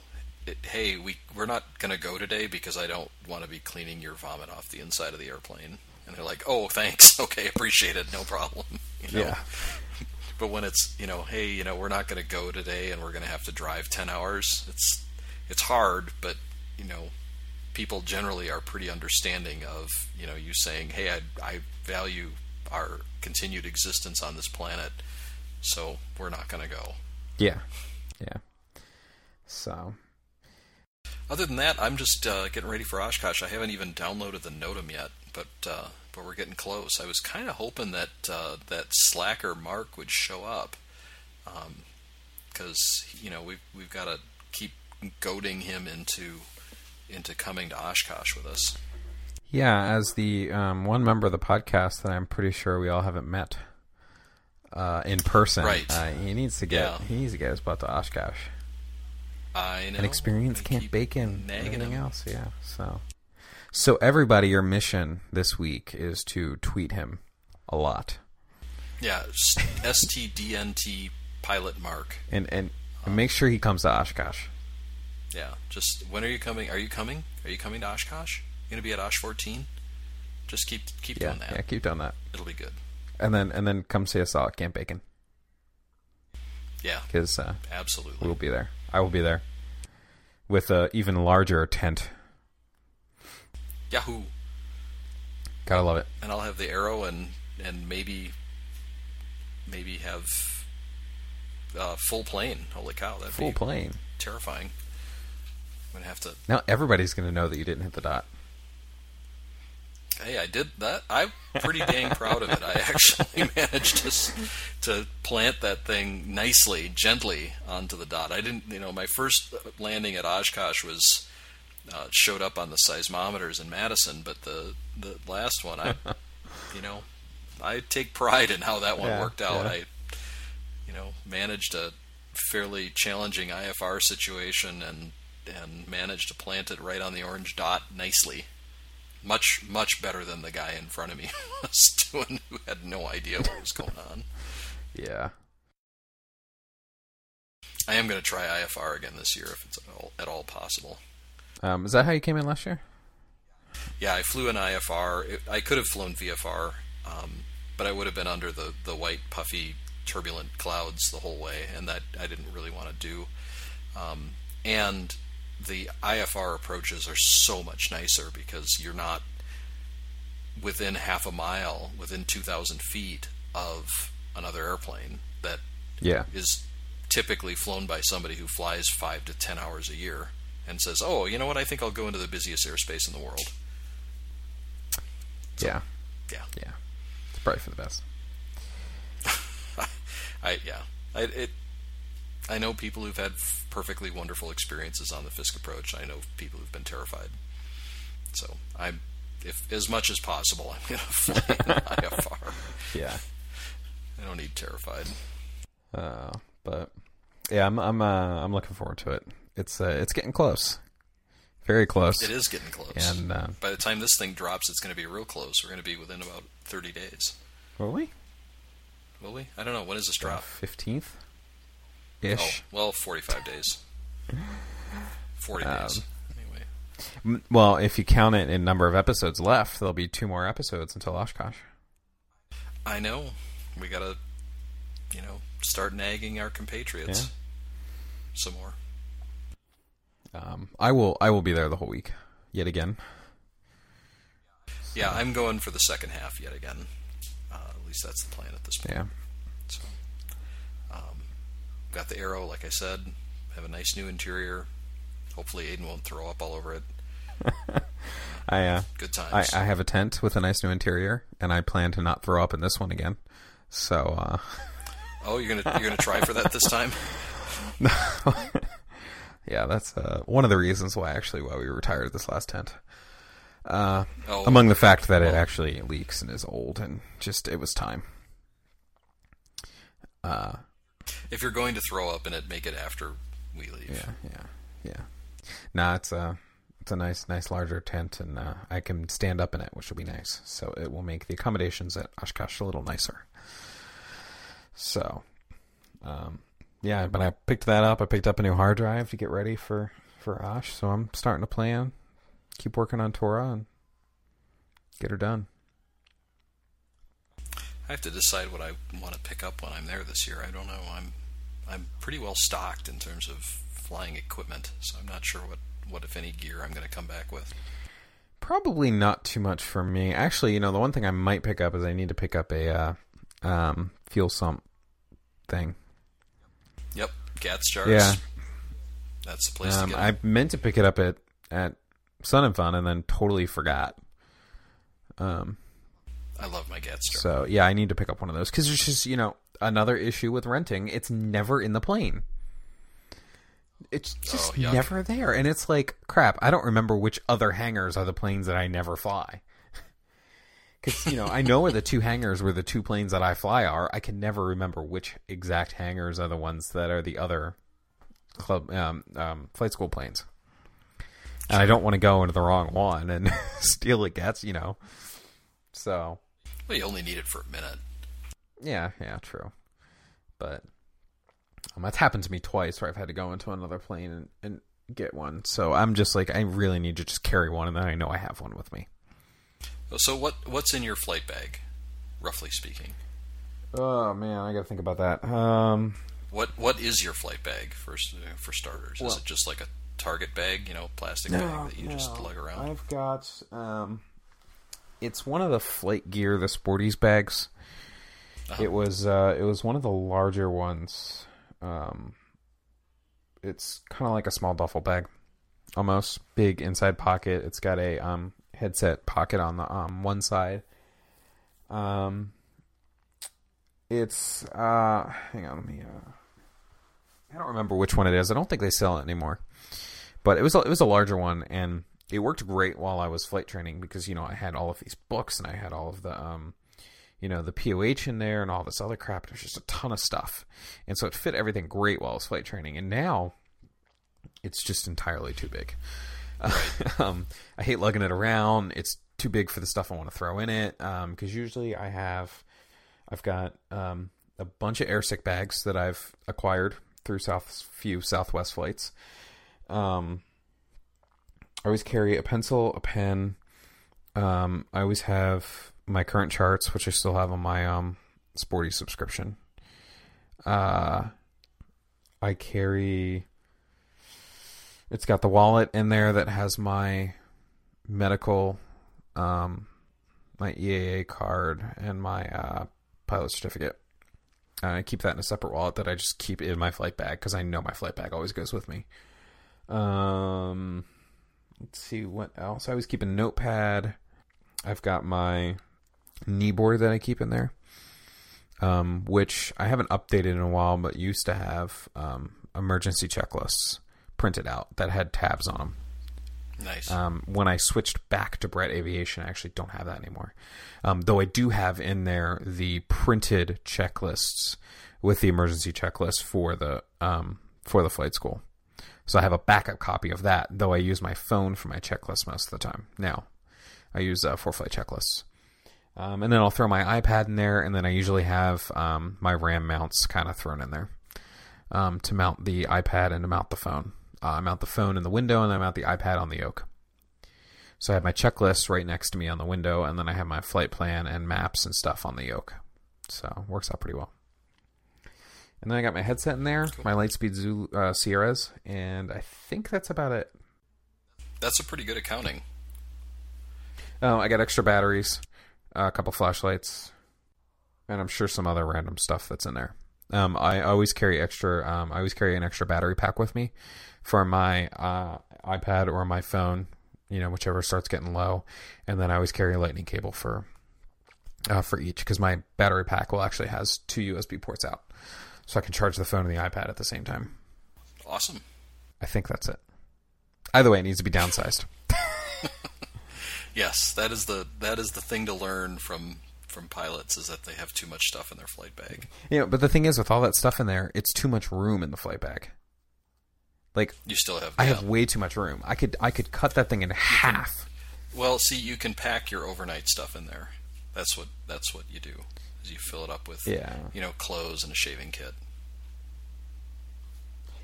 it, hey, we, we're not going to go today because I don't want to be cleaning your vomit off the inside of the airplane. And they're like, oh, thanks. Okay, appreciate it. No problem. You know? Yeah. But when it's, you know, hey, you know, we're not going to go today and we're going to have to drive ten hours, it's it's hard, but, you know, people generally are pretty understanding of, you know, you saying, hey, I, I value our continued existence on this planet, so we're not going to go. Yeah. Yeah. So. Other than that, I'm just uh, getting ready for Oshkosh. I haven't even downloaded the NOTAM yet, but... Uh, but we're getting close. I was kind of hoping that uh, that slacker Mark would show up, because um, you know we've we've got to keep goading him into into coming to Oshkosh with us. Yeah, as the um, one member of the podcast that I'm pretty sure we all haven't met uh, in person. Right. Uh, he needs to get yeah. he needs to get his butt to Oshkosh. I know. And experience Camp Bacon and everything him. else. Yeah. So. So everybody, your mission this week is to tweet him a lot. Yeah, S T D N T Pilot Mark. And and um, make sure he comes to Oshkosh. Yeah, just when are you coming? Are you coming? Are you coming to Oshkosh? You're gonna be at Osh fourteen. Just keep keep yeah, doing that. Yeah, keep doing that. It'll be good. And then and then come see us all at Camp Bacon. Yeah, because uh, absolutely, we'll be there. I will be there with an even larger tent. Yahoo! Gotta love it. And I'll have the Arrow, and and maybe maybe have uh, full plane. Holy cow! That'd full be plane. Terrifying. I'm gonna have to. Now everybody's gonna know that you didn't hit the dot. Hey, I did that. I'm pretty dang proud of it. I actually managed to to plant that thing nicely, gently onto the dot. I didn't, you know, my first landing at Oshkosh was. Uh, showed up on the seismometers in Madison, but the the last one, I, you know, I take pride in how that one yeah, worked out. Yeah. I, you know, managed a fairly challenging I F R situation and and managed to plant it right on the orange dot nicely. Much much better than the guy in front of me was doing, who had no idea what was going on. Yeah. I am going to try I F R again this year if it's at all, at all possible. Um, is that how you came in last year? Yeah, I flew an I F R. It, I could have flown V F R, um, but I would have been under the, the white, puffy, turbulent clouds the whole way, and that I didn't really want to do. Um, and the I F R approaches are so much nicer because you're not within half a mile, within two thousand feet of another airplane that yeah. is typically flown by somebody who flies five to ten hours a year. And says, oh, you know what? I think I'll go into the busiest airspace in the world. So, yeah. Yeah. Yeah. It's probably for the best. I Yeah. I it. I know people who've had f- perfectly wonderful experiences on the Fisk Approach. I know people who've been terrified. So I'm if as much as possible, I'm going to fly in I F R. Yeah. I don't need terrified. Uh, but yeah, I'm I'm uh, I'm looking forward to it. It's uh, it's getting close. Very close. It is getting close. And uh, by the time this thing drops, it's going to be real close. We're going to be within about thirty days. Will we? Will we? I don't know. When does this drop? fifteenth? Ish. Oh, well, forty-five days. forty um, days. Anyway. Well, if you count it in number of episodes left, there'll be two more episodes until Oshkosh. I know. We got to, you know, start nagging our compatriots yeah. some more. Um, I will. I will be there the whole week, yet again. Yeah, I'm going for the second half yet again. Uh, at least that's the plan at this point. Yeah. So, um, got the Arrow, like I said. Have a nice new interior. Hopefully, Aiden won't throw up all over it. I uh, good times. I, I have a tent with a nice new interior, and I plan to not throw up in this one again. So. Uh... Oh, you're gonna you're gonna try for that this time? No. Yeah, that's uh, one of the reasons why actually why we retired this last tent. Uh, oh, among the fact that well, it actually leaks and is old, and just it was time. Uh, if you're going to throw up in it, make it after we leave. Yeah, yeah, yeah. Nah, it's a it's a nice, nice larger tent, and uh, I can stand up in it, which will be nice. So it will make the accommodations at Oshkosh a little nicer. So. Um, Yeah, but I picked that up. I picked up a new hard drive to get ready for, for Osh, so I'm starting to plan. Keep working on Torah and get her done. I have to decide what I want to pick up when I'm there this year. I don't know. I'm I'm pretty well stocked in terms of flying equipment, so I'm not sure what, what if any gear I'm going to come back with. Probably not too much for me. Actually, you know, the one thing I might pick up is I need to pick up a uh, um, fuel sump thing. Yep, Gats jars. Yeah. That's the place um, to get it. I meant to pick it up at, at Sun and Fun and then totally forgot. Um, I love my Gats jar. So, yeah, I need to pick up one of those. Because it's just, you know, another issue with renting. It's never in the plane. It's just oh, never there. And it's like, crap, I don't remember which other hangars are the planes that I never fly. Because, you know, I know where the two hangars where the two planes that I fly are. I can never remember which exact hangars are the ones that are the other club um, um, flight school planes. And I don't want to go into the wrong one and steal a Gats, you know. So. Well, you only need it for a minute. Yeah, yeah, true. But um, that's happened to me twice where I've had to go into another plane and, and get one. So I'm just like, I really need to just carry one, and then I know I have one with me. So what what's in your flight bag, roughly speaking? Oh man, I got to think about that. Um, what what is your flight bag for for starters? Well, is it just like a Target bag, you know, plastic no, bag that you no, just lug around? I've got um, it's one of the flight gear, the sporties bags. Uh-huh. It was uh, it was one of the larger ones. Um, it's kind of like a small duffel bag, almost big inside pocket. It's got a um. headset pocket on the um, one side. Um, it's, uh, hang on, let me, uh, I don't remember which one it is. I don't think they sell it anymore, but it was, a, it was a larger one, and it worked great while I was flight training because, you know, I had all of these books and I had all of the, um, you know, the P O H in there and all this other crap. There's just a ton of stuff. And so it fit everything great while I was flight training. And now it's just entirely too big. Right. um, I hate lugging it around. It's too big for the stuff I want to throw in it. Um, because usually I have, I've got um a bunch of airsick bags that I've acquired through South few Southwest flights. Um, I always carry a pencil, a pen. Um, I always have my current charts, which I still have on my um sporty subscription. Uh, I carry. It's got the wallet in there that has my medical, um, my E A A card, and my uh, pilot certificate. Uh, I keep that in a separate wallet that I just keep in my flight bag because I know my flight bag always goes with me. Um, let's see what else. I always keep a notepad. I've got my knee board that I keep in there, um, which I haven't updated in a while, but used to have um, emergency checklists printed out that had tabs on them. Nice. Um, when I switched back to Brett Aviation, I actually don't have that anymore. Um, though I do have in there the printed checklists with the emergency checklist for the um, for the flight school. So I have a backup copy of that, though I use my phone for my checklist most of the time. Now, I use uh, ForeFlight checklists. Um, and then I'll throw my iPad in there, and then I usually have um, my RAM mounts kind of thrown in there um, to mount the iPad and to mount the phone. Uh, I mount the phone in the window, and I mount the iPad on the yoke. So I have my checklist right next to me on the window, and then I have my flight plan and maps and stuff on the yoke. So it works out pretty well. And then I got my headset in there, cool. My Lightspeed Zulu uh, Sierras, and I think that's about it. That's a pretty good accounting. Oh, I got extra batteries, a couple flashlights, and I'm sure some other random stuff that's in there. Um, I always carry extra. Um, I always carry an extra battery pack with me for my uh, iPad or my phone, you know, whichever starts getting low. And then I always carry a lightning cable for uh, for each, because my battery pack will actually has two U S B ports out. So I can charge the phone and the iPad at the same time. Awesome. I think that's it. Either way, it needs to be downsized. Yes, that is the that is the thing to learn from from pilots, is that they have too much stuff in their flight bag. Yeah, but the thing is, with all that stuff in there, it's too much room in the flight bag. Like you still have. I yeah. have way too much room. I could I could cut that thing in you half. Can, well, see, you can pack your overnight stuff in there. That's what that's what you do. You fill it up with, yeah. you know, clothes and a shaving kit.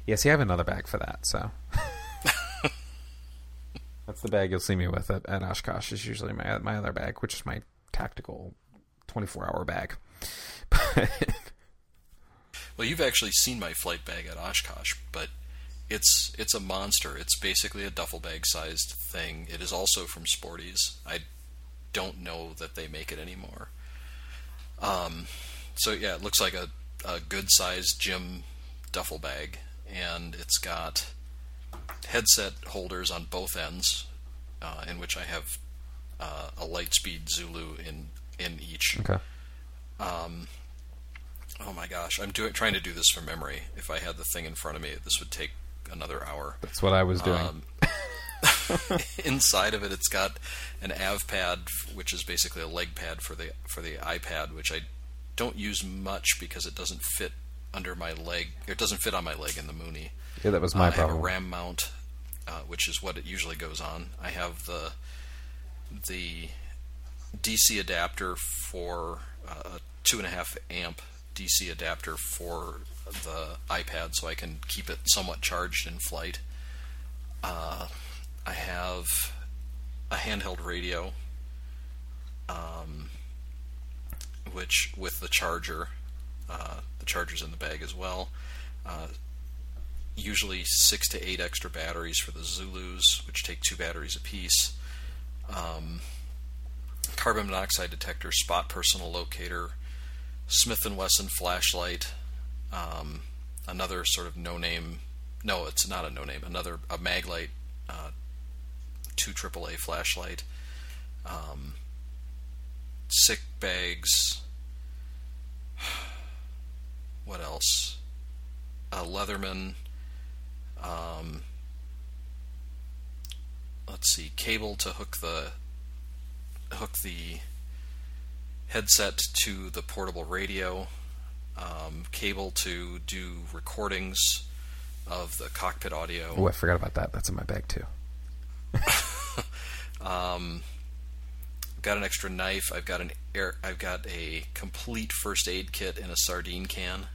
Yeah, see, I have another bag for that, so. That's the bag you'll see me with at, at Oshkosh. Is usually my my other bag, which is my tactical twenty-four hour bag. But... Well, you've actually seen my flight bag at Oshkosh, but it's it's a monster. It's basically a duffel bag-sized thing. It is also from Sporty's. I don't know that they make it anymore. Um, so yeah, it looks like a, a good sized gym duffel bag, and it's got headset holders on both ends, uh, in which I have, uh, a Lightspeed Zulu in, in each. Okay. Um, oh my gosh, I'm doing, trying to do this from memory. If I had the thing in front of me, this would take another hour. That's what I was doing. Um, inside of it, it's got an av pad, which is basically a leg pad for the for the iPad, which I don't use much because it doesn't fit under my leg. It doesn't fit on my leg in the Mooney. Yeah, that was my uh, problem. I have a RAM mount, uh, which is what it usually goes on. I have the the D C adapter for uh, a two and a half amp D C adapter for the iPad, so I can keep it somewhat charged in flight. Uh, I have a handheld radio, um, which with the charger, uh, the charger's in the bag as well. Uh, usually six to eight extra batteries for the Zulus, which take two batteries apiece. Um, carbon monoxide detector, spot personal locator, Smith and Wesson flashlight, um, another sort of no-name. No, it's not a no-name. Another a Maglite. Uh, two triple A flashlight, um, sick bags, what else? A Leatherman, um, let's see, cable to hook the, hook the headset to the portable radio, um, cable to do recordings of the cockpit audio. Oh, I forgot about that. That's in my bag too. um, I've got an extra knife. I've got an air. I've got a complete first aid kit in a sardine can.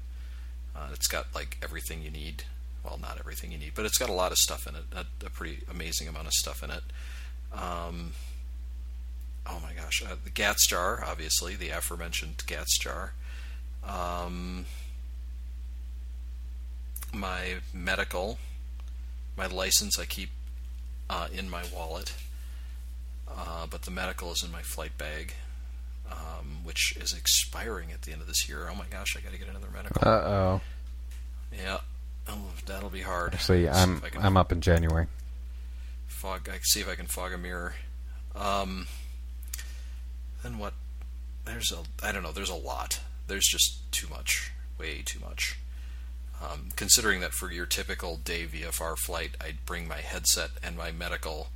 Uh, it's got like everything you need. Well, not everything you need, but it's got a lot of stuff in it. A, a pretty amazing amount of stuff in it. Um, oh my gosh, uh, the Gats jar, obviously the aforementioned Gats jar. Um. My medical, my license I keep uh, in my wallet, uh, but the medical is in my flight bag, um, which is expiring at the end of this year. Oh my gosh, I got to get another medical. Uh-oh. Yeah, oh, that'll be hard. Actually, I'm so I'm up in January. Fog. I can see if I can fog a mirror. Um. Then what? There's a I don't know. There's a lot. There's just too much. Way too much. Um, considering that for your typical day V F R flight, I'd bring my headset and my medical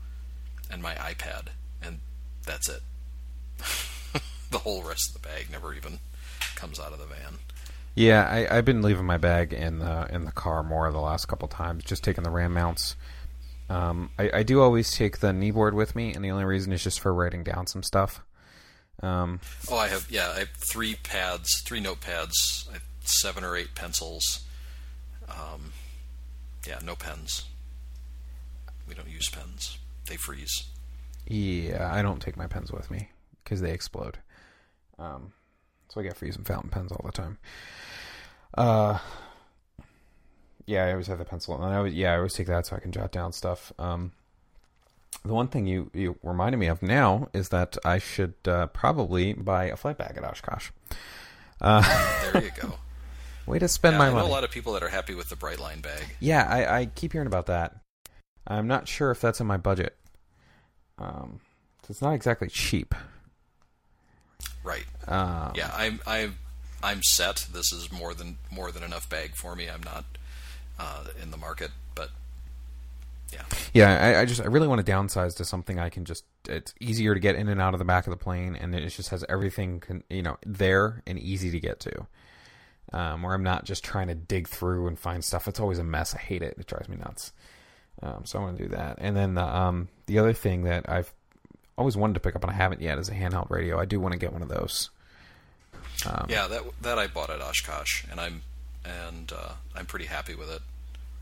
and my iPad, and that's it. The whole rest of the bag never even comes out of the van. Yeah, I, I've been leaving my bag in the in the car more the last couple times, just taking the RAM mounts. Um, I, I do always take the kneeboard with me, and the only reason is just for writing down some stuff. Um, oh, I have, yeah, I have three pads, three notepads, I have seven or eight pencils. Um, yeah, no pens. We don't use pens. They freeze. Yeah, I don't take my pens with me because they explode. Um, so I get for using fountain pens all the time. Uh, yeah, I always have the pencil, and I always, yeah, I always take that so I can jot down stuff. Um, the one thing you, you reminded me of now is that I should uh, probably buy a flight bag at Oshkosh. Uh, there you go. Way to spend yeah, my I know money. I know a lot of people that are happy with the Brightline bag. Yeah, I, I keep hearing about that. I'm not sure if that's in my budget. Um, it's not exactly cheap. Right. Um, yeah, I'm I'm I'm set. This is more than more than enough bag for me. I'm not uh, in the market, but yeah. Yeah, I, I just I really want to downsize to something I can just. It's easier to get in and out of the back of the plane, and it just has everything can, you know, there and easy to get to. Um, where I'm not just trying to dig through and find stuff. It's always a mess. I hate it. It drives me nuts. Um, so I want to do that. And then the, um, the other thing that I've always wanted to pick up and I haven't yet is a handheld radio. I do want to get one of those. Um, yeah, that that I bought at Oshkosh, and I'm and uh, I'm pretty happy with it.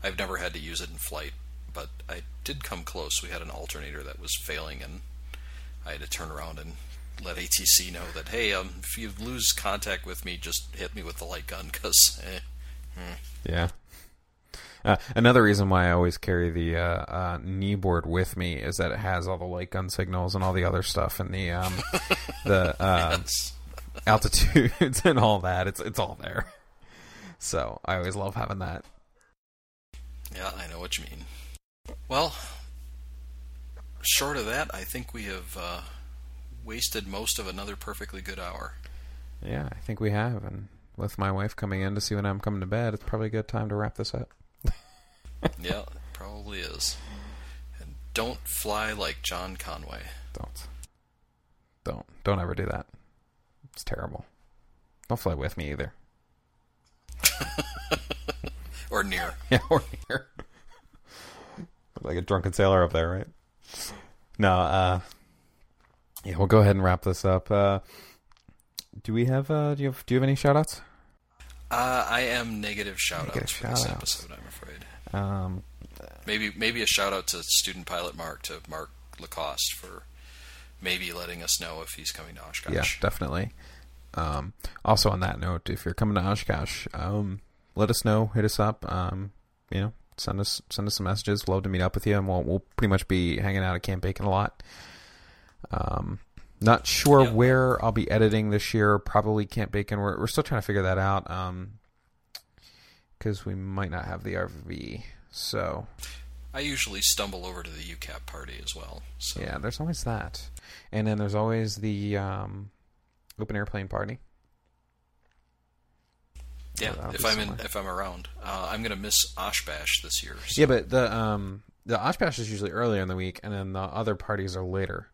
I've never had to use it in flight, but I did come close. We had an alternator that was failing, and I had to turn around and let A T C know that, hey, um, if you lose contact with me, just hit me with the light gun, because... Eh, hmm. Yeah. Uh, another reason why I always carry the uh, uh, kneeboard with me is that it has all the light gun signals and all the other stuff and the um, the uh, yes. altitudes and all that. It's it's all there. So I always love having that. Yeah, I know what you mean. Well, short of that, I think we have uh, wasted most of another perfectly good hour. Yeah, I think we have. And with my wife coming in to see when I'm coming to bed, it's probably a good time to wrap this up. Yeah, it probably is. And don't fly like John Conway. Don't. Don't. Don't ever do that. It's terrible. Don't fly with me either. Or near. Yeah, or near. Like a drunken sailor up there, right? No, uh... yeah, we'll go ahead and wrap this up. Uh, do we have, uh, do you have, do you have any shout-outs? Uh, I am negative shout-outs for this episode, I'm afraid. Um, maybe maybe a shout-out to student pilot Mark, to Mark Lacoste, for maybe letting us know if he's coming to Oshkosh. Yeah, definitely. Um, also on that note, if you're coming to Oshkosh, um, let us know, hit us up, um, you know, send us send us some messages. Love to meet up with you, and we'll, we'll pretty much be hanging out at Camp Bacon a lot. Um, not sure yep. where I'll be editing this year. Probably Camp Bacon. We're we're still trying to figure that out. Um, because we might not have the R V. So I usually stumble over to the U CAP party as well. So yeah, there's always that, and then there's always the um open airplane party. Yeah, so if I'm in, if I'm around, uh, I'm gonna miss Oshbash this year. So. Yeah, but the um the Oshbash is usually earlier in the week, and then the other parties are later.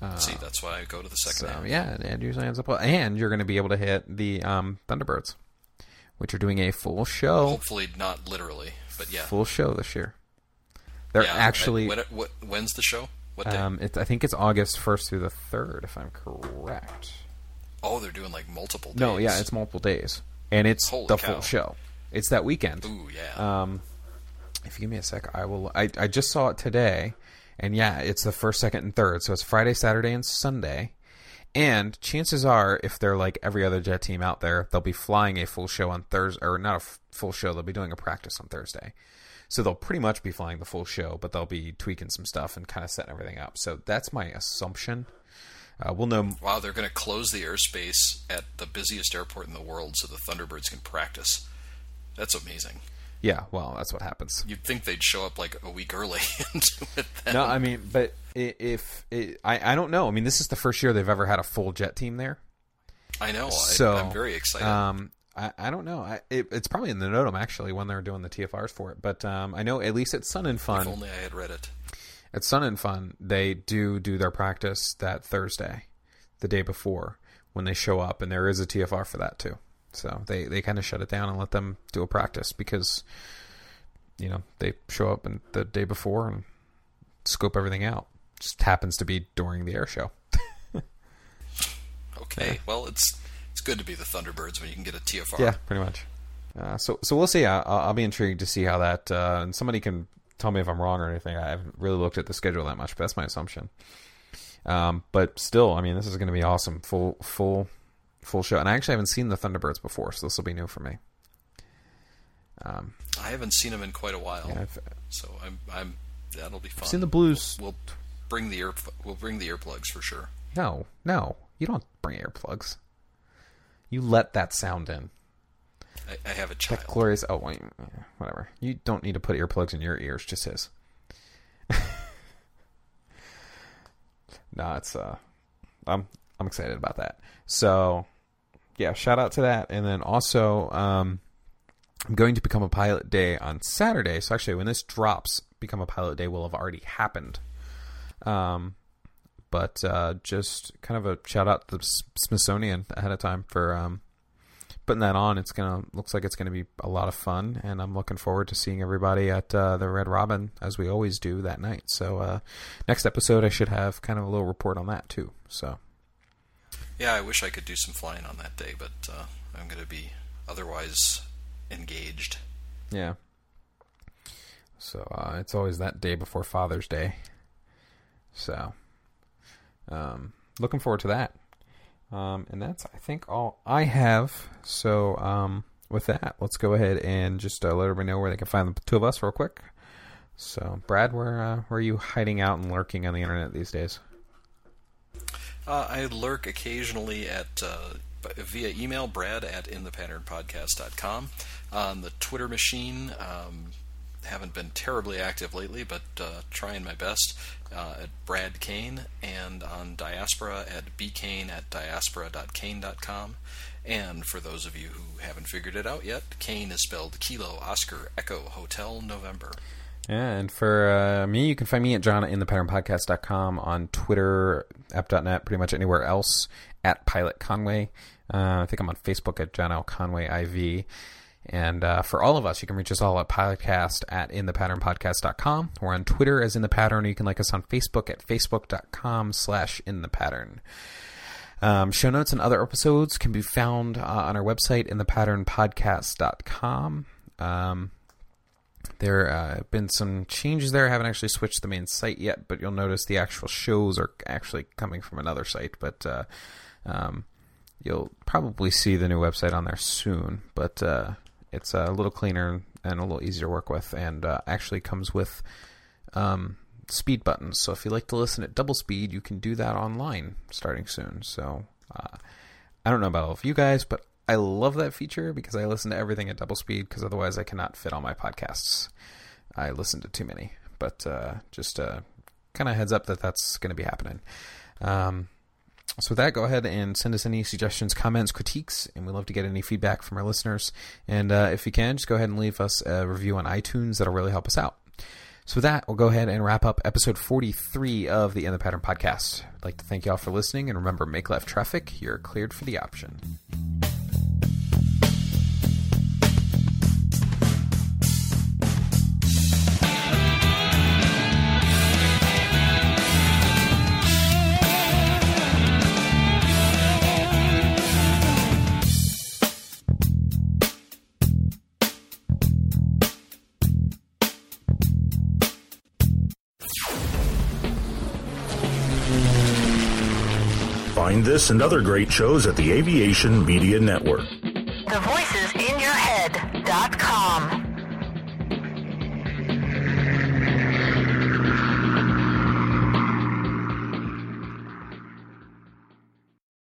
Uh, See, that's why I go to the second so, half. Yeah, it usually ends up... And you're going to be able to hit the um, Thunderbirds, which are doing a full show. Hopefully not literally, but yeah. Full show this year. They're yeah, actually... I, what, what, when's the show? What day? Um, it, I think it's August first through the third, if I'm correct. Oh, they're doing like multiple days. No, yeah, it's multiple days. And it's Holy the cow. full show. It's that weekend. Ooh, yeah. Um, if you give me a sec, I will... I, I just saw it today... And yeah, it's the first, second, and third. So it's Friday, Saturday, and Sunday. And chances are, if they're like every other jet team out there, they'll be flying a full show on Thursday. Or not a f- full show. They'll be doing a practice on Thursday. So they'll pretty much be flying the full show, but they'll be tweaking some stuff and kind of setting everything up. So that's my assumption. Uh, we'll know. Wow, they're going to close the airspace at the busiest airport in the world so the Thunderbirds can practice. That's amazing. Yeah, well, that's what happens. You'd think they'd show up like a week early and do it then. No, I mean, but if... It, I, I don't know. I mean, this is the first year they've ever had a full jet team there. I know. So, I, I'm very excited. Um, I, I don't know. I, it, it's probably in the NOTAM, actually, when they're doing the T F Rs for it. But um, I know at least at Sun and Fun... If only I had read it. at Sun and Fun, they do do their practice that Thursday, the day before, when they show up, and there is a T F R for that too. So they, they kind of shut it down and let them do a practice because, you know, they show up and the day before and scope everything out. Just happens to be during the air show. Okay, well, it's it's good to be the Thunderbirds when you can get a T F R. Yeah, pretty much. Uh, so so we'll see. I'll, I'll be intrigued to see how that, uh, and somebody can tell me if I'm wrong or anything. I haven't really looked at the schedule that much, but that's my assumption. Um, but still, I mean, this is going to be awesome. Full, full, full show. And I actually haven't seen the Thunderbirds before, so this will be new for me. Um, I haven't seen them in quite a while, yeah, so I'm, I'm, that'll be fun. I've seen the Blues. We'll, we'll bring the ear, we'll bring the earplugs for sure. No, no. You don't bring earplugs. You let that sound in. I, I have a child. That glorious. Oh, whatever. You don't need to put earplugs in your ears. Just his. Nah, it's uh, I'm I'm excited about that. So, yeah, shout out to that, and then also, um, I'm going to Become a Pilot Day on Saturday. So actually, when this drops, Become a Pilot Day will have already happened. Um. But uh, just kind of a shout out to the Smithsonian ahead of time for um, putting that on. It's gonna looks like it's gonna be a lot of fun, and I'm looking forward to seeing everybody at uh, the Red Robin as we always do that night. So uh, next episode, I should have kind of a little report on that too. So yeah, I wish I could do some flying on that day, but uh, I'm gonna be otherwise engaged. Yeah. So uh, it's always that day before Father's Day. So. Um, looking forward to that. Um, and that's, I think, all I have. So, um, with that, let's go ahead and just uh, let everybody know where they can find the two of us real quick. So, Brad, where, uh, where are you hiding out and lurking on the internet these days? Uh, I lurk occasionally at, uh, via email, Brad at in the pattern podcast dot com. On the Twitter machine, um, haven't been terribly active lately, but uh, trying my best uh, at Brad Kane, and on Diaspora at bkane at diaspora dot kane dot com. And for those of you who haven't figured it out yet, Kane is spelled Kilo Oscar Echo Hotel November. Yeah, and for uh, me, you can find me at John at in the pattern podcast dot com, on Twitter, app dot net, pretty much anywhere else at Pilot Conway. Uh, I think I'm on Facebook at John L. Conway I V. And uh, for all of us, you can reach us all at podcast at in the pattern podcast dot com. We're on Twitter as In The Pattern. You can like us on Facebook at facebook.com slash In The Pattern. Um, show notes and other episodes can be found uh, on our website, in the pattern podcast dot com. Um, there have uh, been some changes there. I haven't actually switched the main site yet, but you'll notice the actual shows are actually coming from another site. But uh, um, you'll probably see the new website on there soon. But... Uh, It's a little cleaner and a little easier to work with, and uh, actually comes with um, speed buttons. So if you like to listen at double speed, you can do that online starting soon. So uh, I don't know about all of you guys, but I love that feature because I listen to everything at double speed because otherwise I cannot fit all my podcasts. I listen to too many, but uh, just uh, kind of heads up that that's going to be happening. Um So with that, go ahead and send us any suggestions, comments, critiques, and we'd love to get any feedback from our listeners. And uh, if you can, just go ahead and leave us a review on iTunes. That'll really help us out. So with that, we'll go ahead and wrap up episode forty-three of the In The Pattern podcast. I'd like to thank you all for listening, and remember, make left traffic. You're cleared for the option. This and other great shows at the Aviation Media Network. The voices